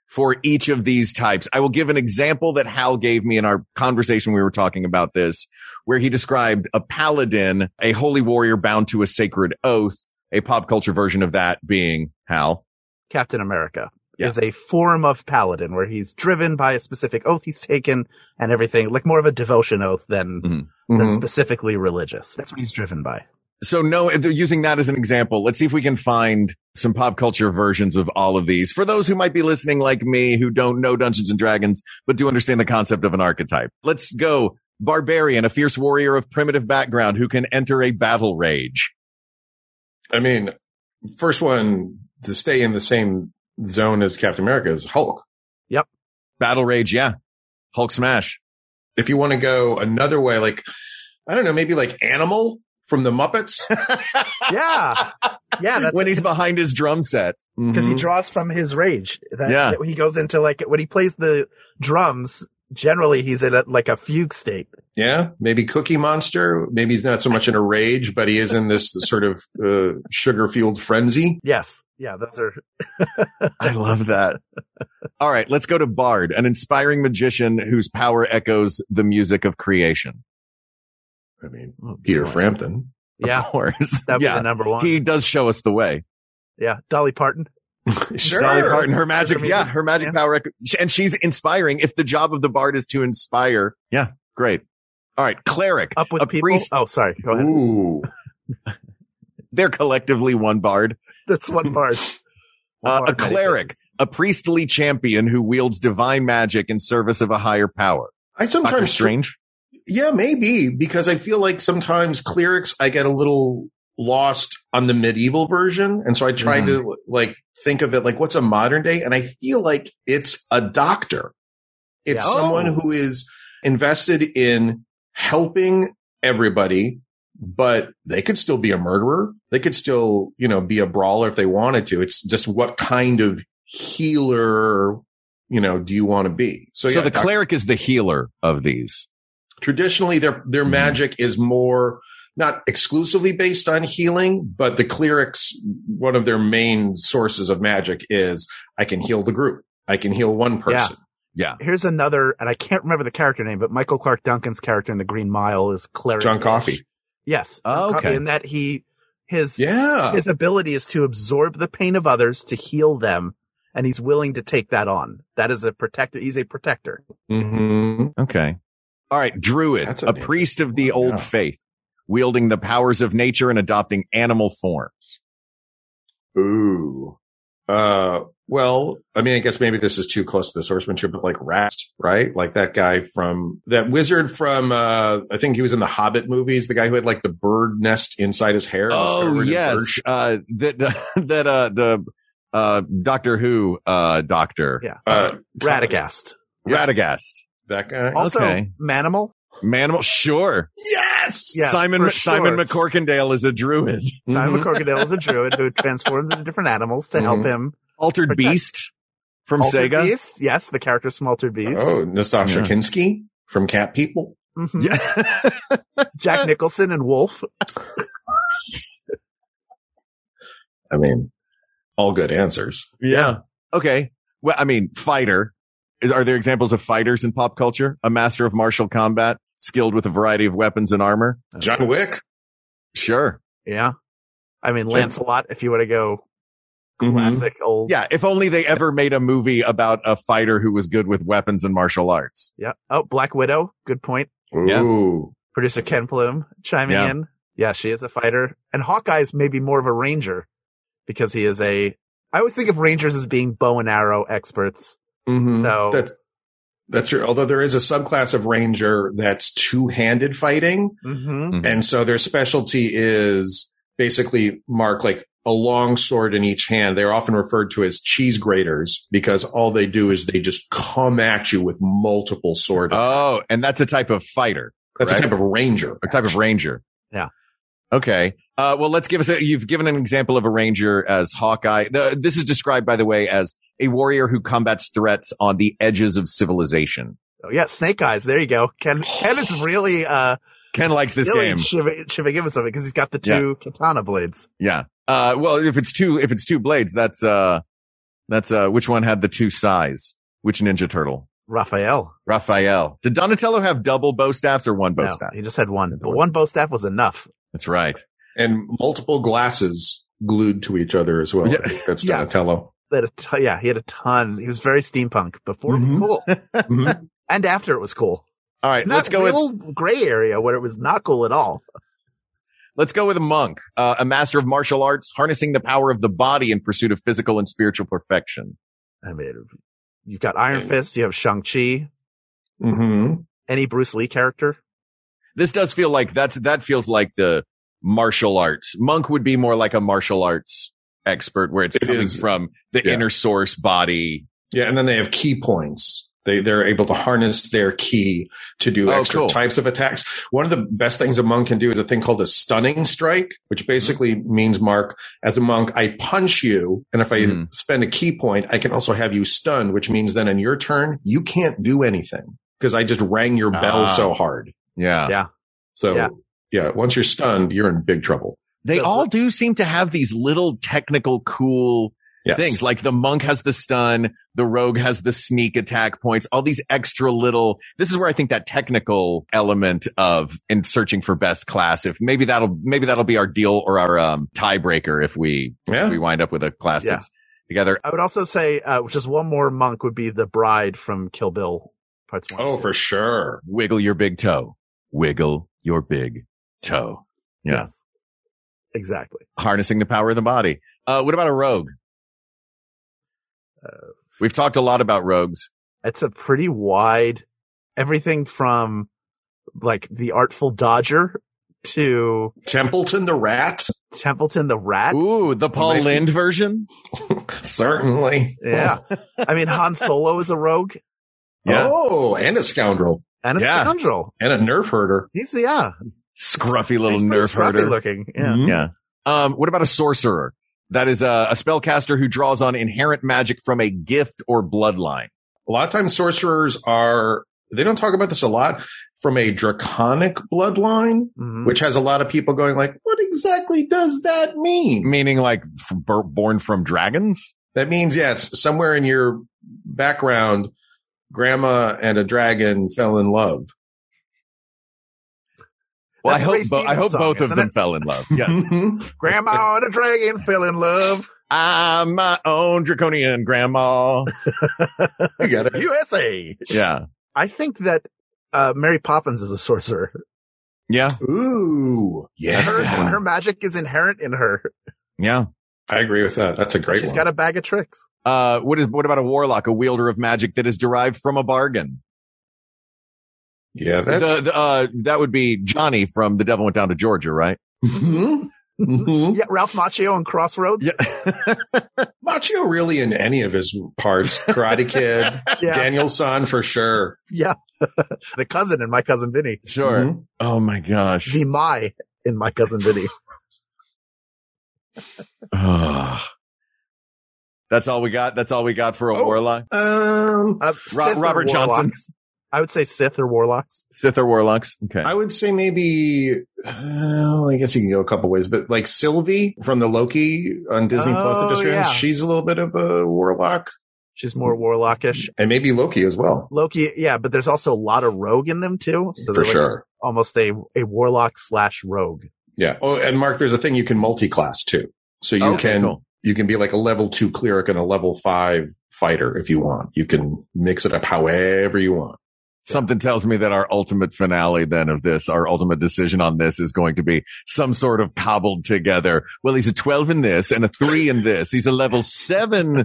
for each of these types. I will give an example that Hal gave me in our conversation. We were talking about this, where he described a paladin, a holy warrior bound to a sacred oath, a pop culture version of that being Hal. Captain America. Yeah. Is a form of paladin where he's driven by a specific oath he's taken and everything, like more of a devotion oath than mm-hmm. than specifically religious. That's what he's driven by. So no, using that as an example, let's see if we can find some pop culture versions of all of these. For those who might be listening like me who don't know Dungeons and Dragons, but do understand the concept of an archetype. Let's go. Barbarian, a fierce warrior of primitive background who can enter a battle rage. I mean, first one to stay in the same zone as Captain America is Hulk. Yep. Battle Rage. Yeah. Hulk smash. If you want to go another way, like, I don't know, maybe like Animal from the Muppets. Yeah. Yeah. That's when he's behind his drum set. Because mm-hmm. he draws from his rage. That, yeah. That he goes into like, when he plays the drums, generally he's in a, like a fugue state. Yeah. Maybe Cookie Monster. Maybe he's not so much in a rage, but he is in this sort of uh, sugar-fueled frenzy. Yes. Yeah. Those are. I love that. All right. Let's go to Bard, an inspiring magician whose power echoes the music of creation. I mean, Peter Frampton. Yeah. Of course. That would yeah. be the number one. He does show us the way. Yeah. Dolly Parton. Sure. Dolly Parton. Her magic. Yeah. Her magic yeah. power. And she's inspiring. If the job of the Bard is to inspire. Yeah. Great. All right. Cleric. Up with people. Priest. Oh, sorry. Go ahead. Ooh. They're collectively one Bard. That's one Bard. One uh, bard a cleric, places. A priestly champion who wields divine magic in service of a higher power. I sometimes. Doctor Strange. Yeah, maybe, because I feel like sometimes clerics, I get a little lost on the medieval version. And so I try mm. to like think of it like, what's a modern day? And I feel like it's a doctor. It's yeah. someone who is invested in helping everybody, but they could still be a murderer. They could still, you know, be a brawler if they wanted to. It's just what kind of healer, you know, do you want to be? So, so yeah, the doc- cleric is the healer of these. Traditionally, their their mm. magic is more not exclusively based on healing, but the clerics, one of their main sources of magic is I can heal the group. I can heal one person. Yeah. yeah. Here's another, and I can't remember the character name, but Michael Clark Duncan's character in The Green Mile is cleric. John Coffey. Yes. Oh, okay. In that he his yeah. his ability is to absorb the pain of others to heal them. And he's willing to take that on. That is a protector. He's a protector. Mm-hmm. Okay. All right, Druid, a, a priest of the old yeah. faith, wielding the powers of nature and adopting animal forms. Ooh. Uh, well, I mean, I guess maybe this is too close to the source material, but like Rast, right? Like that guy from, that wizard from, uh, I think he was in the Hobbit movies, the guy who had like the bird nest inside his hair. Oh, yes. Uh, that, that, uh, the, uh, Doctor Who, uh, doctor. Yeah. Uh, Radagast. Yeah. Radagast. That guy. Also, okay. Manimal. Manimal, sure. Yes! Yeah, Simon sure. Simon McCorkindale is a druid. Simon McCorkindale is a druid who transforms into different animals to mm-hmm. help him. Altered protect. Beast from Altered Sega. Beast? Yes, the characters from Altered Beast. Oh, Nastasha yeah. Kinski from Cat People. Mm-hmm. Yeah. Jack Nicholson and Wolf. I mean, all good answers. Yeah. yeah. Okay. Well, I mean, fighter. Are there examples of fighters in pop culture? A master of martial combat, skilled with a variety of weapons and armor. John Wick. Sure. Yeah. I mean, Lancelot, if you want to go classic mm-hmm. old. Yeah. If only they ever made a movie about a fighter who was good with weapons and martial arts. Yeah. Oh, Black Widow. Good point. Ooh. Yeah. Producer Ken Plume chiming yeah. in. Yeah. She is a fighter. And Hawkeye's maybe more of a ranger because he is a, I always think of rangers as being bow and arrow experts. Mm-hmm. So that, that's true. Although there is a subclass of ranger that's two-handed fighting, mm-hmm. and so their specialty is basically mark like a long sword in each hand. They're often referred to as cheese graters because all they do is they just come at you with multiple swords. Oh, and that's a type of fighter. Correct? That's a type of ranger. A type of ranger. Yeah. Okay. Uh, well, let's give us a, you've given an example of a ranger as Hawkeye. The, this is described, by the way, as a warrior who combats threats on the edges of civilization. Oh, yeah. Snake Eyes. There you go. Ken, Ken is really, uh, Ken likes this really game. Should, should we give him something? Cause he's got the two yeah. katana blades. Yeah. Uh, well, if it's two, if it's two blades, that's, uh, that's, uh, which one had the two sides? Which Ninja Turtle? Raphael. Raphael. Did Donatello have double bow staffs or one bow no, staff? He just had one, but one bow staff was enough. That's right. And multiple glasses glued to each other as well. Yeah. That's Donatello. Yeah. T- yeah, he had a ton. He was very steampunk. Before mm-hmm. it was cool. mm-hmm. And after it was cool. All right, let's go real with... gray area where it was not cool at all. Let's go with a monk, uh, a master of martial arts, harnessing the power of the body in pursuit of physical and spiritual perfection. I mean, you've got Iron Fist, you have Shang-Chi. Mm-hmm. Any Bruce Lee character. This does feel like that's, that feels like the martial arts. Monk would be more like a martial arts expert where it's it coming is, from the yeah. inner source body. Yeah. And then they have key points. They, they're able to harness their ki to do oh, extra cool. types of attacks. One of the best things a monk can do is a thing called a stunning strike, which basically mm-hmm. means, Mark, as a monk, I punch you. And if I mm-hmm. spend a ki point, I can also have you stunned, which means then in your turn, you can't do anything because I just rang your bell uh, so hard. Yeah. Yeah. So, yeah. yeah, once you're stunned, you're in big trouble. They all do seem to have these little technical cool yes. things, like the monk has the stun, the rogue has the sneak attack points, all these extra little. This is where I think that technical element of in searching for best class, if maybe that'll maybe that'll be our deal or our um, tiebreaker if we yeah. if we wind up with a class yeah. that's together. I would also say uh, just one more monk would be the bride from Kill Bill parts one. Oh, for sure. Wiggle your big toe. Wiggle your big toe. Yeah. Yes. Exactly. Harnessing the power of the body. Uh, what about a rogue? Uh, We've talked a lot about rogues. It's a pretty wide, everything from like the Artful Dodger to Templeton the Rat. Templeton the Rat. Ooh, the Paul Maybe. Lynde version. Certainly. Yeah. I mean, Han Solo is a rogue. Yeah. Oh, and a scoundrel. And a yeah. scoundrel. And a nerf herder. He's yeah. Scruffy little nerf herder looking. Yeah. Mm-hmm. yeah. Um, what about a sorcerer? That is a, a spellcaster who draws on inherent magic from a gift or bloodline. A lot of times sorcerers are, they don't talk about this a lot, from a draconic bloodline, mm-hmm. which has a lot of people going like, what exactly does that mean? Meaning like f- born from dragons? That means, yeah, it's somewhere in your background, grandma and a dragon fell in love. Well, I hope, bo- I hope song, both of them it? fell in love. Yes. Grandma and a dragon fell in love. I'm my own draconian grandma. You got it. U S A. Yeah. I think that uh, Mary Poppins is a sorcerer. Yeah. Ooh. Yeah. Her, her magic is inherent in her. Yeah. I agree with that. That's a great She's one. She's got a bag of tricks. Uh, what is, what about a warlock, a wielder of magic that is derived from a bargain? Yeah, that's... The, the, uh, that would be Johnny from The Devil Went Down to Georgia, right? Mm-hmm. Mm-hmm. Yeah, Ralph Macchio on Crossroads. Yeah. Macchio really in any of his parts. Karate Kid, yeah. Daniel-san for sure. Yeah, the cousin in My Cousin Vinny. Sure. Mm-hmm. Oh my gosh. The Mai in My Cousin Vinny. Ah. That's all we got. That's all we got for a oh, warlock. Um, uh, Ro- Robert Johnson. I would say Sith or Warlocks. Sith or Warlocks. Okay. I would say maybe, well, I guess you can go a couple ways, but like Sylvie from the Loki on Disney oh, Plus. Just yeah. She's a little bit of a warlock. She's more warlockish. And maybe Loki as well. Loki. Yeah. But there's also a lot of rogue in them too. So for like sure. Almost a, a warlock slash rogue. Yeah. Oh, and Mark, there's a thing you can multi-class too. So you okay, can, cool. you can be like a level two cleric and a level five fighter if you want. You can mix it up however you want. Something tells me that our ultimate finale then of this, our ultimate decision on this is going to be some sort of cobbled together. Well, he's a twelve in this and a three in this. He's a level seven.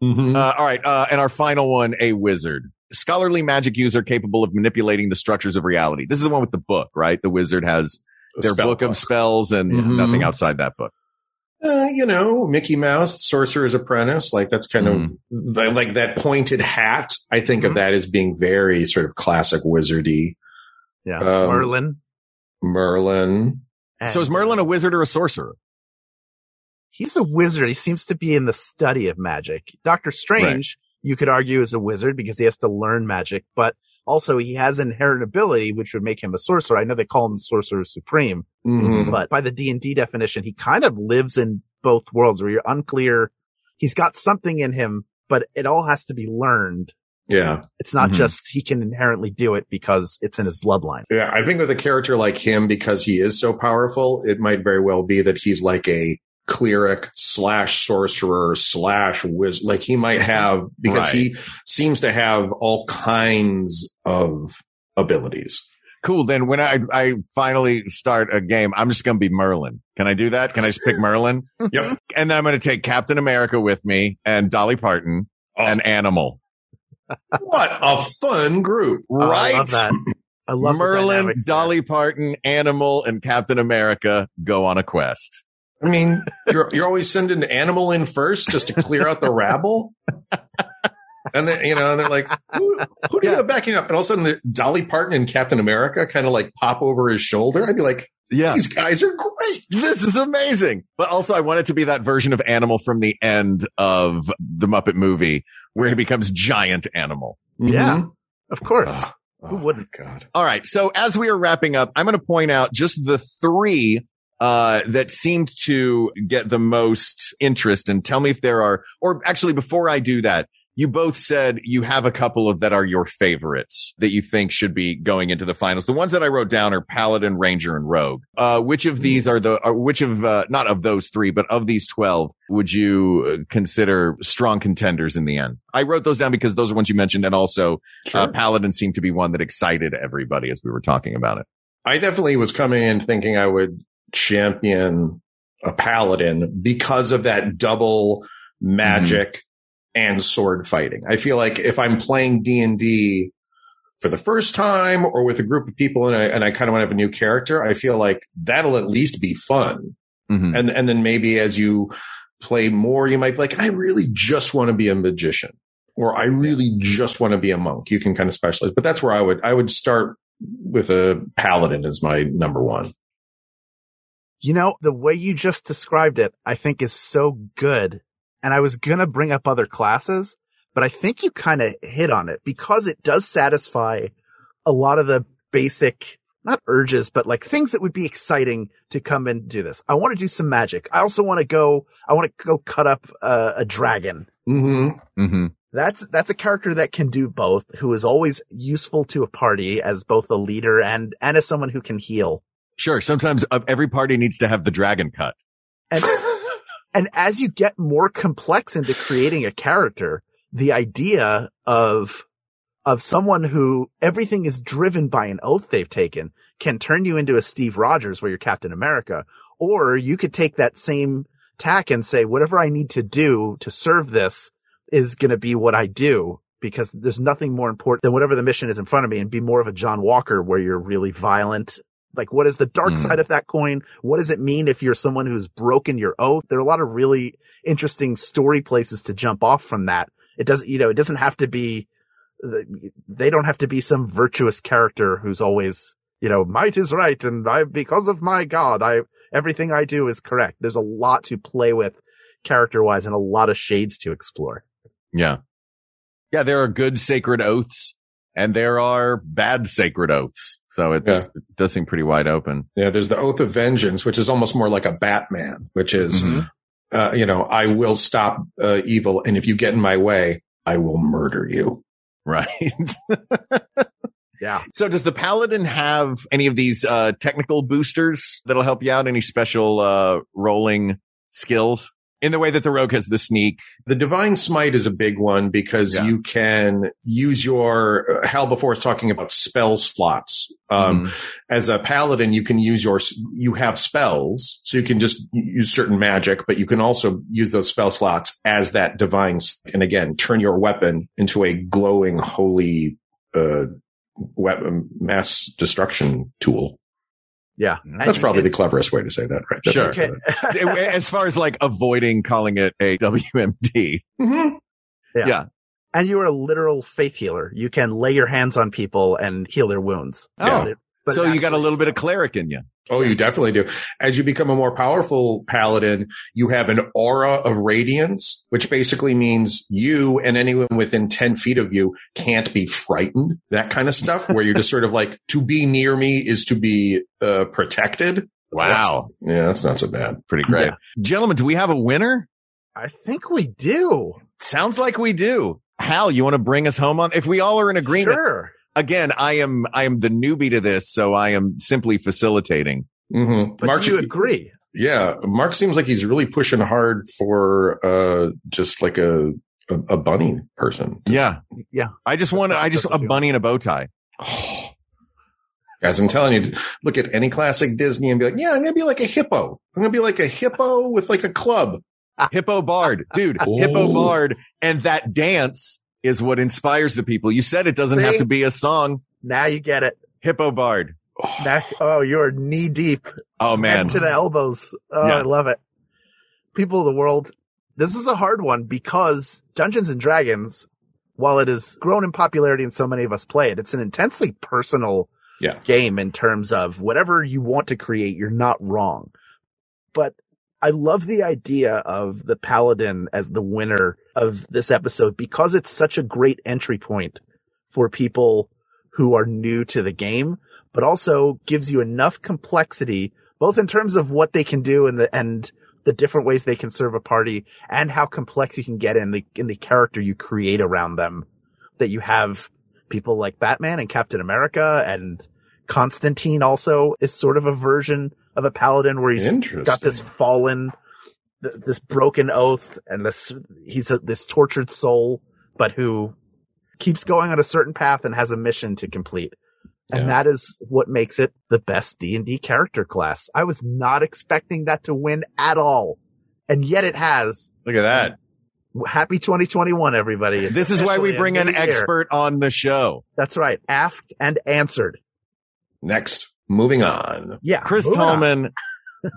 Mm-hmm. Uh, all right. Uh, and our final one, a wizard. Scholarly magic user capable of manipulating the structures of reality. This is the one with the book, right? The wizard has a their book, book of spells and mm-hmm. nothing outside that book. Uh, you know, Mickey Mouse, Sorcerer's Apprentice, like that's kind mm. of the, like that pointed hat. I think mm-hmm. of that as being very sort of classic wizardy. Yeah. Um, Merlin. Merlin. And so is Merlin a wizard or a sorcerer? He's a wizard. He seems to be in the study of magic. Doctor Strange, right. you could argue, is a wizard because he has to learn magic, but also he has inherent ability, which would make him a sorcerer. I know they call him Sorcerer Supreme, mm-hmm. but by the D and D definition, he kind of lives in both worlds where you're unclear. He's got something in him, but it all has to be learned. Yeah. It's not mm-hmm. just he can inherently do it because it's in his bloodline. Yeah. I think with a character like him, because he is so powerful, it might very well be that he's like a cleric slash sorcerer slash wizard. Like he might have, because right. he seems to have all kinds of abilities. Cool. Then when I, I finally start a game, I'm just going to be Merlin. Can I do that? Can I just pick Merlin? Yep. And then I'm going to take Captain America with me and Dolly Parton oh. and Animal. What a fun group, right? Oh, I love that. I love Merlin, Dolly Parton, Animal, and Captain America go on a quest. I mean, you're you're always sending an animal in first just to clear out the rabble. And then, you know, and they're like, who, who do you yeah. have backing up? And all of a sudden, the Dolly Parton and Captain America kind of like pop over his shoulder. I'd be like, yeah, these guys are great. This is amazing. But also, I want it to be that version of Animal from the end of the Muppet movie where he becomes giant animal. Mm-hmm. Yeah, of course. Uh, Who wouldn't? Oh, God. All right. So as we are wrapping up, I'm going to point out just the three uh that seemed to get the most interest, and tell me if there are, or actually before I do that, you both said you have a couple of that are your favorites that you think should be going into the finals. The ones that I wrote down are Paladin, Ranger, and Rogue. Uh, which of these are the, uh, which of, uh, not of those three, but of these twelve, would you consider strong contenders in the end? I wrote those down because those are ones you mentioned. And also, sure. uh, Paladin seemed to be one that excited everybody as we were talking about it. I definitely was coming in thinking I would champion a Paladin because of that double magic mm-hmm. and sword fighting. I feel like if I'm playing D and D for the first time or with a group of people and I, and I kind of want to have a new character, I feel like that'll at least be fun. Mm-hmm. And, and then maybe as you play more, you might be like, I really just want to be a magician, or I really just want to be a monk. You can kind of specialize, but that's where I would, I would start with a Paladin as my number one. You know, the way you just described it, I think is so good. And I was going to bring up other classes, but I think you kind of hit on it because it does satisfy a lot of the basic, not urges, but like things that would be exciting to come and do this. I want to do some magic. I also want to go, I want to go cut up uh, a dragon. Mm-hmm. Mm-hmm. That's, that's a character that can do both, who is always useful to a party as both a leader and, and as someone who can heal. Sure. Sometimes uh, every party needs to have the dragon cut. And And as you get more complex into creating a character, the idea of, of someone who everything is driven by an oath they've taken can turn you into a Steve Rogers where you're Captain America. Or you could take that same tack and say, whatever I need to do to serve this is going to be what I do, because there's nothing more important than whatever the mission is in front of me, and be more of a John Walker where you're really violent. Like, what is the dark mm. side of that coin? What does it mean if you're someone who's broken your oath? There are a lot of really interesting story places to jump off from that. It doesn't, you know, it doesn't have to be, they don't have to be some virtuous character who's always, you know, might is right. And I, because of my God, I, everything I do is correct. There's a lot to play with character wise and a lot of shades to explore. Yeah. Yeah. There are good sacred oaths. And there are bad sacred oaths. So it's, yeah. it does seem pretty wide open. Yeah, there's the Oath of Vengeance, which is almost more like a Batman, which is, mm-hmm. uh, you know, I will stop uh, evil. And if you get in my way, I will murder you. Right. Yeah. So does the Paladin have any of these uh, technical boosters that'll help you out? Any special uh, rolling skills? In the way that the Rogue has the sneak. The Divine Smite is a big one because yeah. you can use your, Hal before is talking about spell slots. Um, mm-hmm. As a Paladin, you can use your, you have spells, so you can just use certain magic, but you can also use those spell slots as that Divine, and again, turn your weapon into a glowing, holy, uh, weapon, mass destruction tool. Yeah. That's probably the cleverest way to say that, right? That's sure. Okay. As far as like avoiding calling it a W M D. Mm-hmm. Yeah. yeah. And you are a literal faith healer. You can lay your hands on people and heal their wounds. Oh, but it, but so you got a little bit of cleric in you. Oh, you definitely do. As you become a more powerful Paladin, you have an aura of radiance, which basically means you and anyone within ten feet of you can't be frightened. That kind of stuff where you're just sort of like, to be near me is to be uh, protected. Wow. That's, yeah, that's not so bad. Pretty great. Yeah. Gentlemen, do we have a winner? I think we do. Sounds like we do. Hal, you want to bring us home on? If we all are in agreement. Sure. Again, I am I am the newbie to this, so I am simply facilitating. Mm-hmm. But Mark, do you agree? Yeah, Mark seems like he's really pushing hard for uh, just like a a, a bunny person. Just, yeah, yeah. I just want I just a bunny and a bow tie. Oh. Guys, I'm telling you, look at any classic Disney and be like, yeah, I'm gonna be like a hippo. I'm gonna be like a hippo with like a club. Hippo Bard, dude. Oh. Hippo Bard, and that dance is what inspires the people. You said it doesn't See? have to be a song. Now you get it. Hippo Bard. Now, oh, you're knee deep. Oh, man. Back to the elbows. Oh, yeah. I love it. people of the world, this is a hard one because Dungeons and Dragons, while it has grown in popularity and so many of us play it, it's an intensely personal yeah. game in terms of whatever you want to create, you're not wrong. But I love the idea of the Paladin as the winner of this episode because it's such a great entry point for people who are new to the game, but also gives you enough complexity, both in terms of what they can do and the, and the different ways they can serve a party and how complex you can get in the, in the character you create around them, that you have people like Batman and Captain America, and Constantine also is sort of a version of a paladin where he's got this fallen, th- this broken oath, and this, he's a, this tortured soul, but who keeps going on a certain path and has a mission to complete. And yeah. that is what makes it the best D and D character class. I was not expecting that to win at all. And yet it has. Look at that. Happy twenty twenty-one, everybody. This is why we bring an expert on the show. That's right. Asked and answered. Next. Moving on. Yeah. Chris Tallman,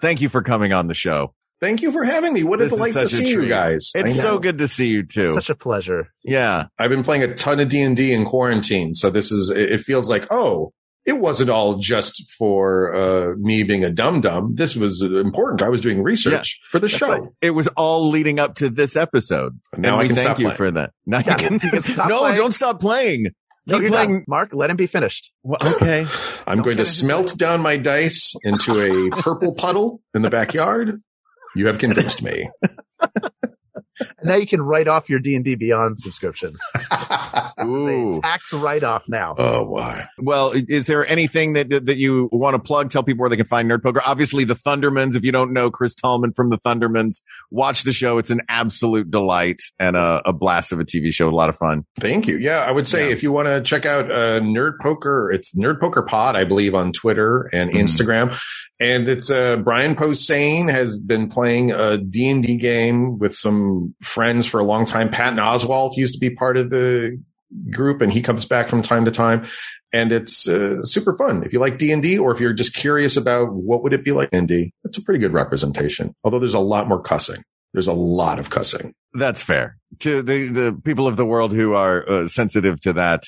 thank you for coming on the show. Thank you for having me. What a delight to see you guys. It's so good to see you too. Such a pleasure. Yeah. I've been playing a ton of D and D in quarantine. So this is, it feels like, oh, it wasn't all just for uh, me being a dum-dum. This was important. I was doing research yeah. for the That's show. Right. It was all leading up to this episode. Now I can thank you for that. Now you can, you can stop playing. No, don't stop playing. No, you're playing, not. Mark, let him be finished. Well, okay. I'm don't going to smelt down my dice into a purple puddle in the backyard. You have convinced me. Now you can write off your D and D Beyond subscription. Ooh. Tax write-off now. Oh, why? Well, is there anything that that you want to plug? Tell people where they can find Nerd Poker. Obviously, The Thundermans. If you don't know Chris Tallman from The Thundermans, watch the show. It's an absolute delight and a, a blast of a T V show. A lot of fun. Thank you. Yeah, I would say yeah. if you want to check out uh, Nerd Poker, it's Nerd Poker Pod, I believe, on Twitter and mm-hmm. Instagram. And it's uh, Brian Posehn has been playing a D and D game with some friends for a long time. Patton Oswalt used to be part of the group, and he comes back from time to time. And it's uh, super fun. If you like D and D, or if you're just curious about what would it be like D and D, it's a pretty good representation. Although there's a lot more cussing. There's a lot of cussing. That's fair. To the, the people of the world who are uh, sensitive to that,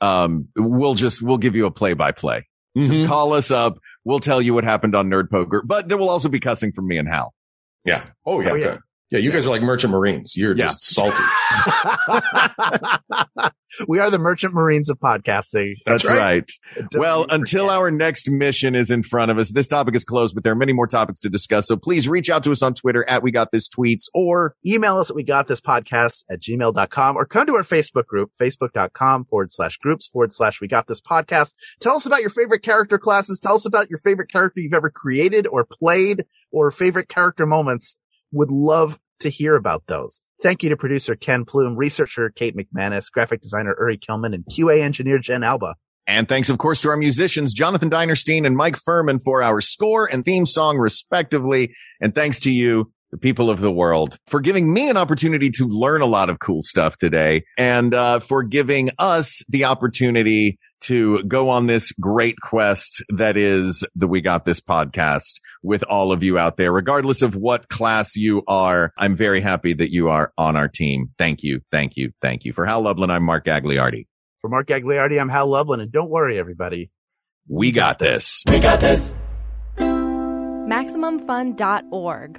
um, we'll just we'll give you a play-by-play. Mm-hmm. Just call us up. We'll tell you what happened on Nerd Poker, but there will also be cussing from me and Hal. Yeah. Oh, yeah. Oh, yeah. yeah, you yeah. guys are like merchant marines. You're yeah. just salty. We are the merchant marines of podcasting. That's, That's right. right. Well, until our next mission is in front of us, this topic is closed, but there are many more topics to discuss. So please reach out to us on Twitter at We Got This Tweets, or email us at We Got This Podcast at gmail dot com, or come to our Facebook group, facebook dot com forward slash groups forward slash We Got This Podcast. Tell us about your favorite character classes. Tell us about your favorite character you've ever created or played, or favorite character moments. Would love to hear about those. Thank you to producer Ken Plume, researcher Kate McManus, graphic designer Uri Kilman, and Q A engineer Jen Alba. And thanks, of course, to our musicians, Jonathan Dinerstein and Mike Furman, for our score and theme song, respectively. And thanks to you, the people of the world, for giving me an opportunity to learn a lot of cool stuff today, and uh, for giving us the opportunity to go on this great quest that is the We Got This Podcast with all of you out there. Regardless of what class you are, I'm very happy that you are on our team. Thank you, thank you, thank you. For Hal Lublin, I'm Mark Gagliardi. For Mark Gagliardi, I'm Hal Lublin, and don't worry, everybody. We got this. We got this. Maximum Fun dot org.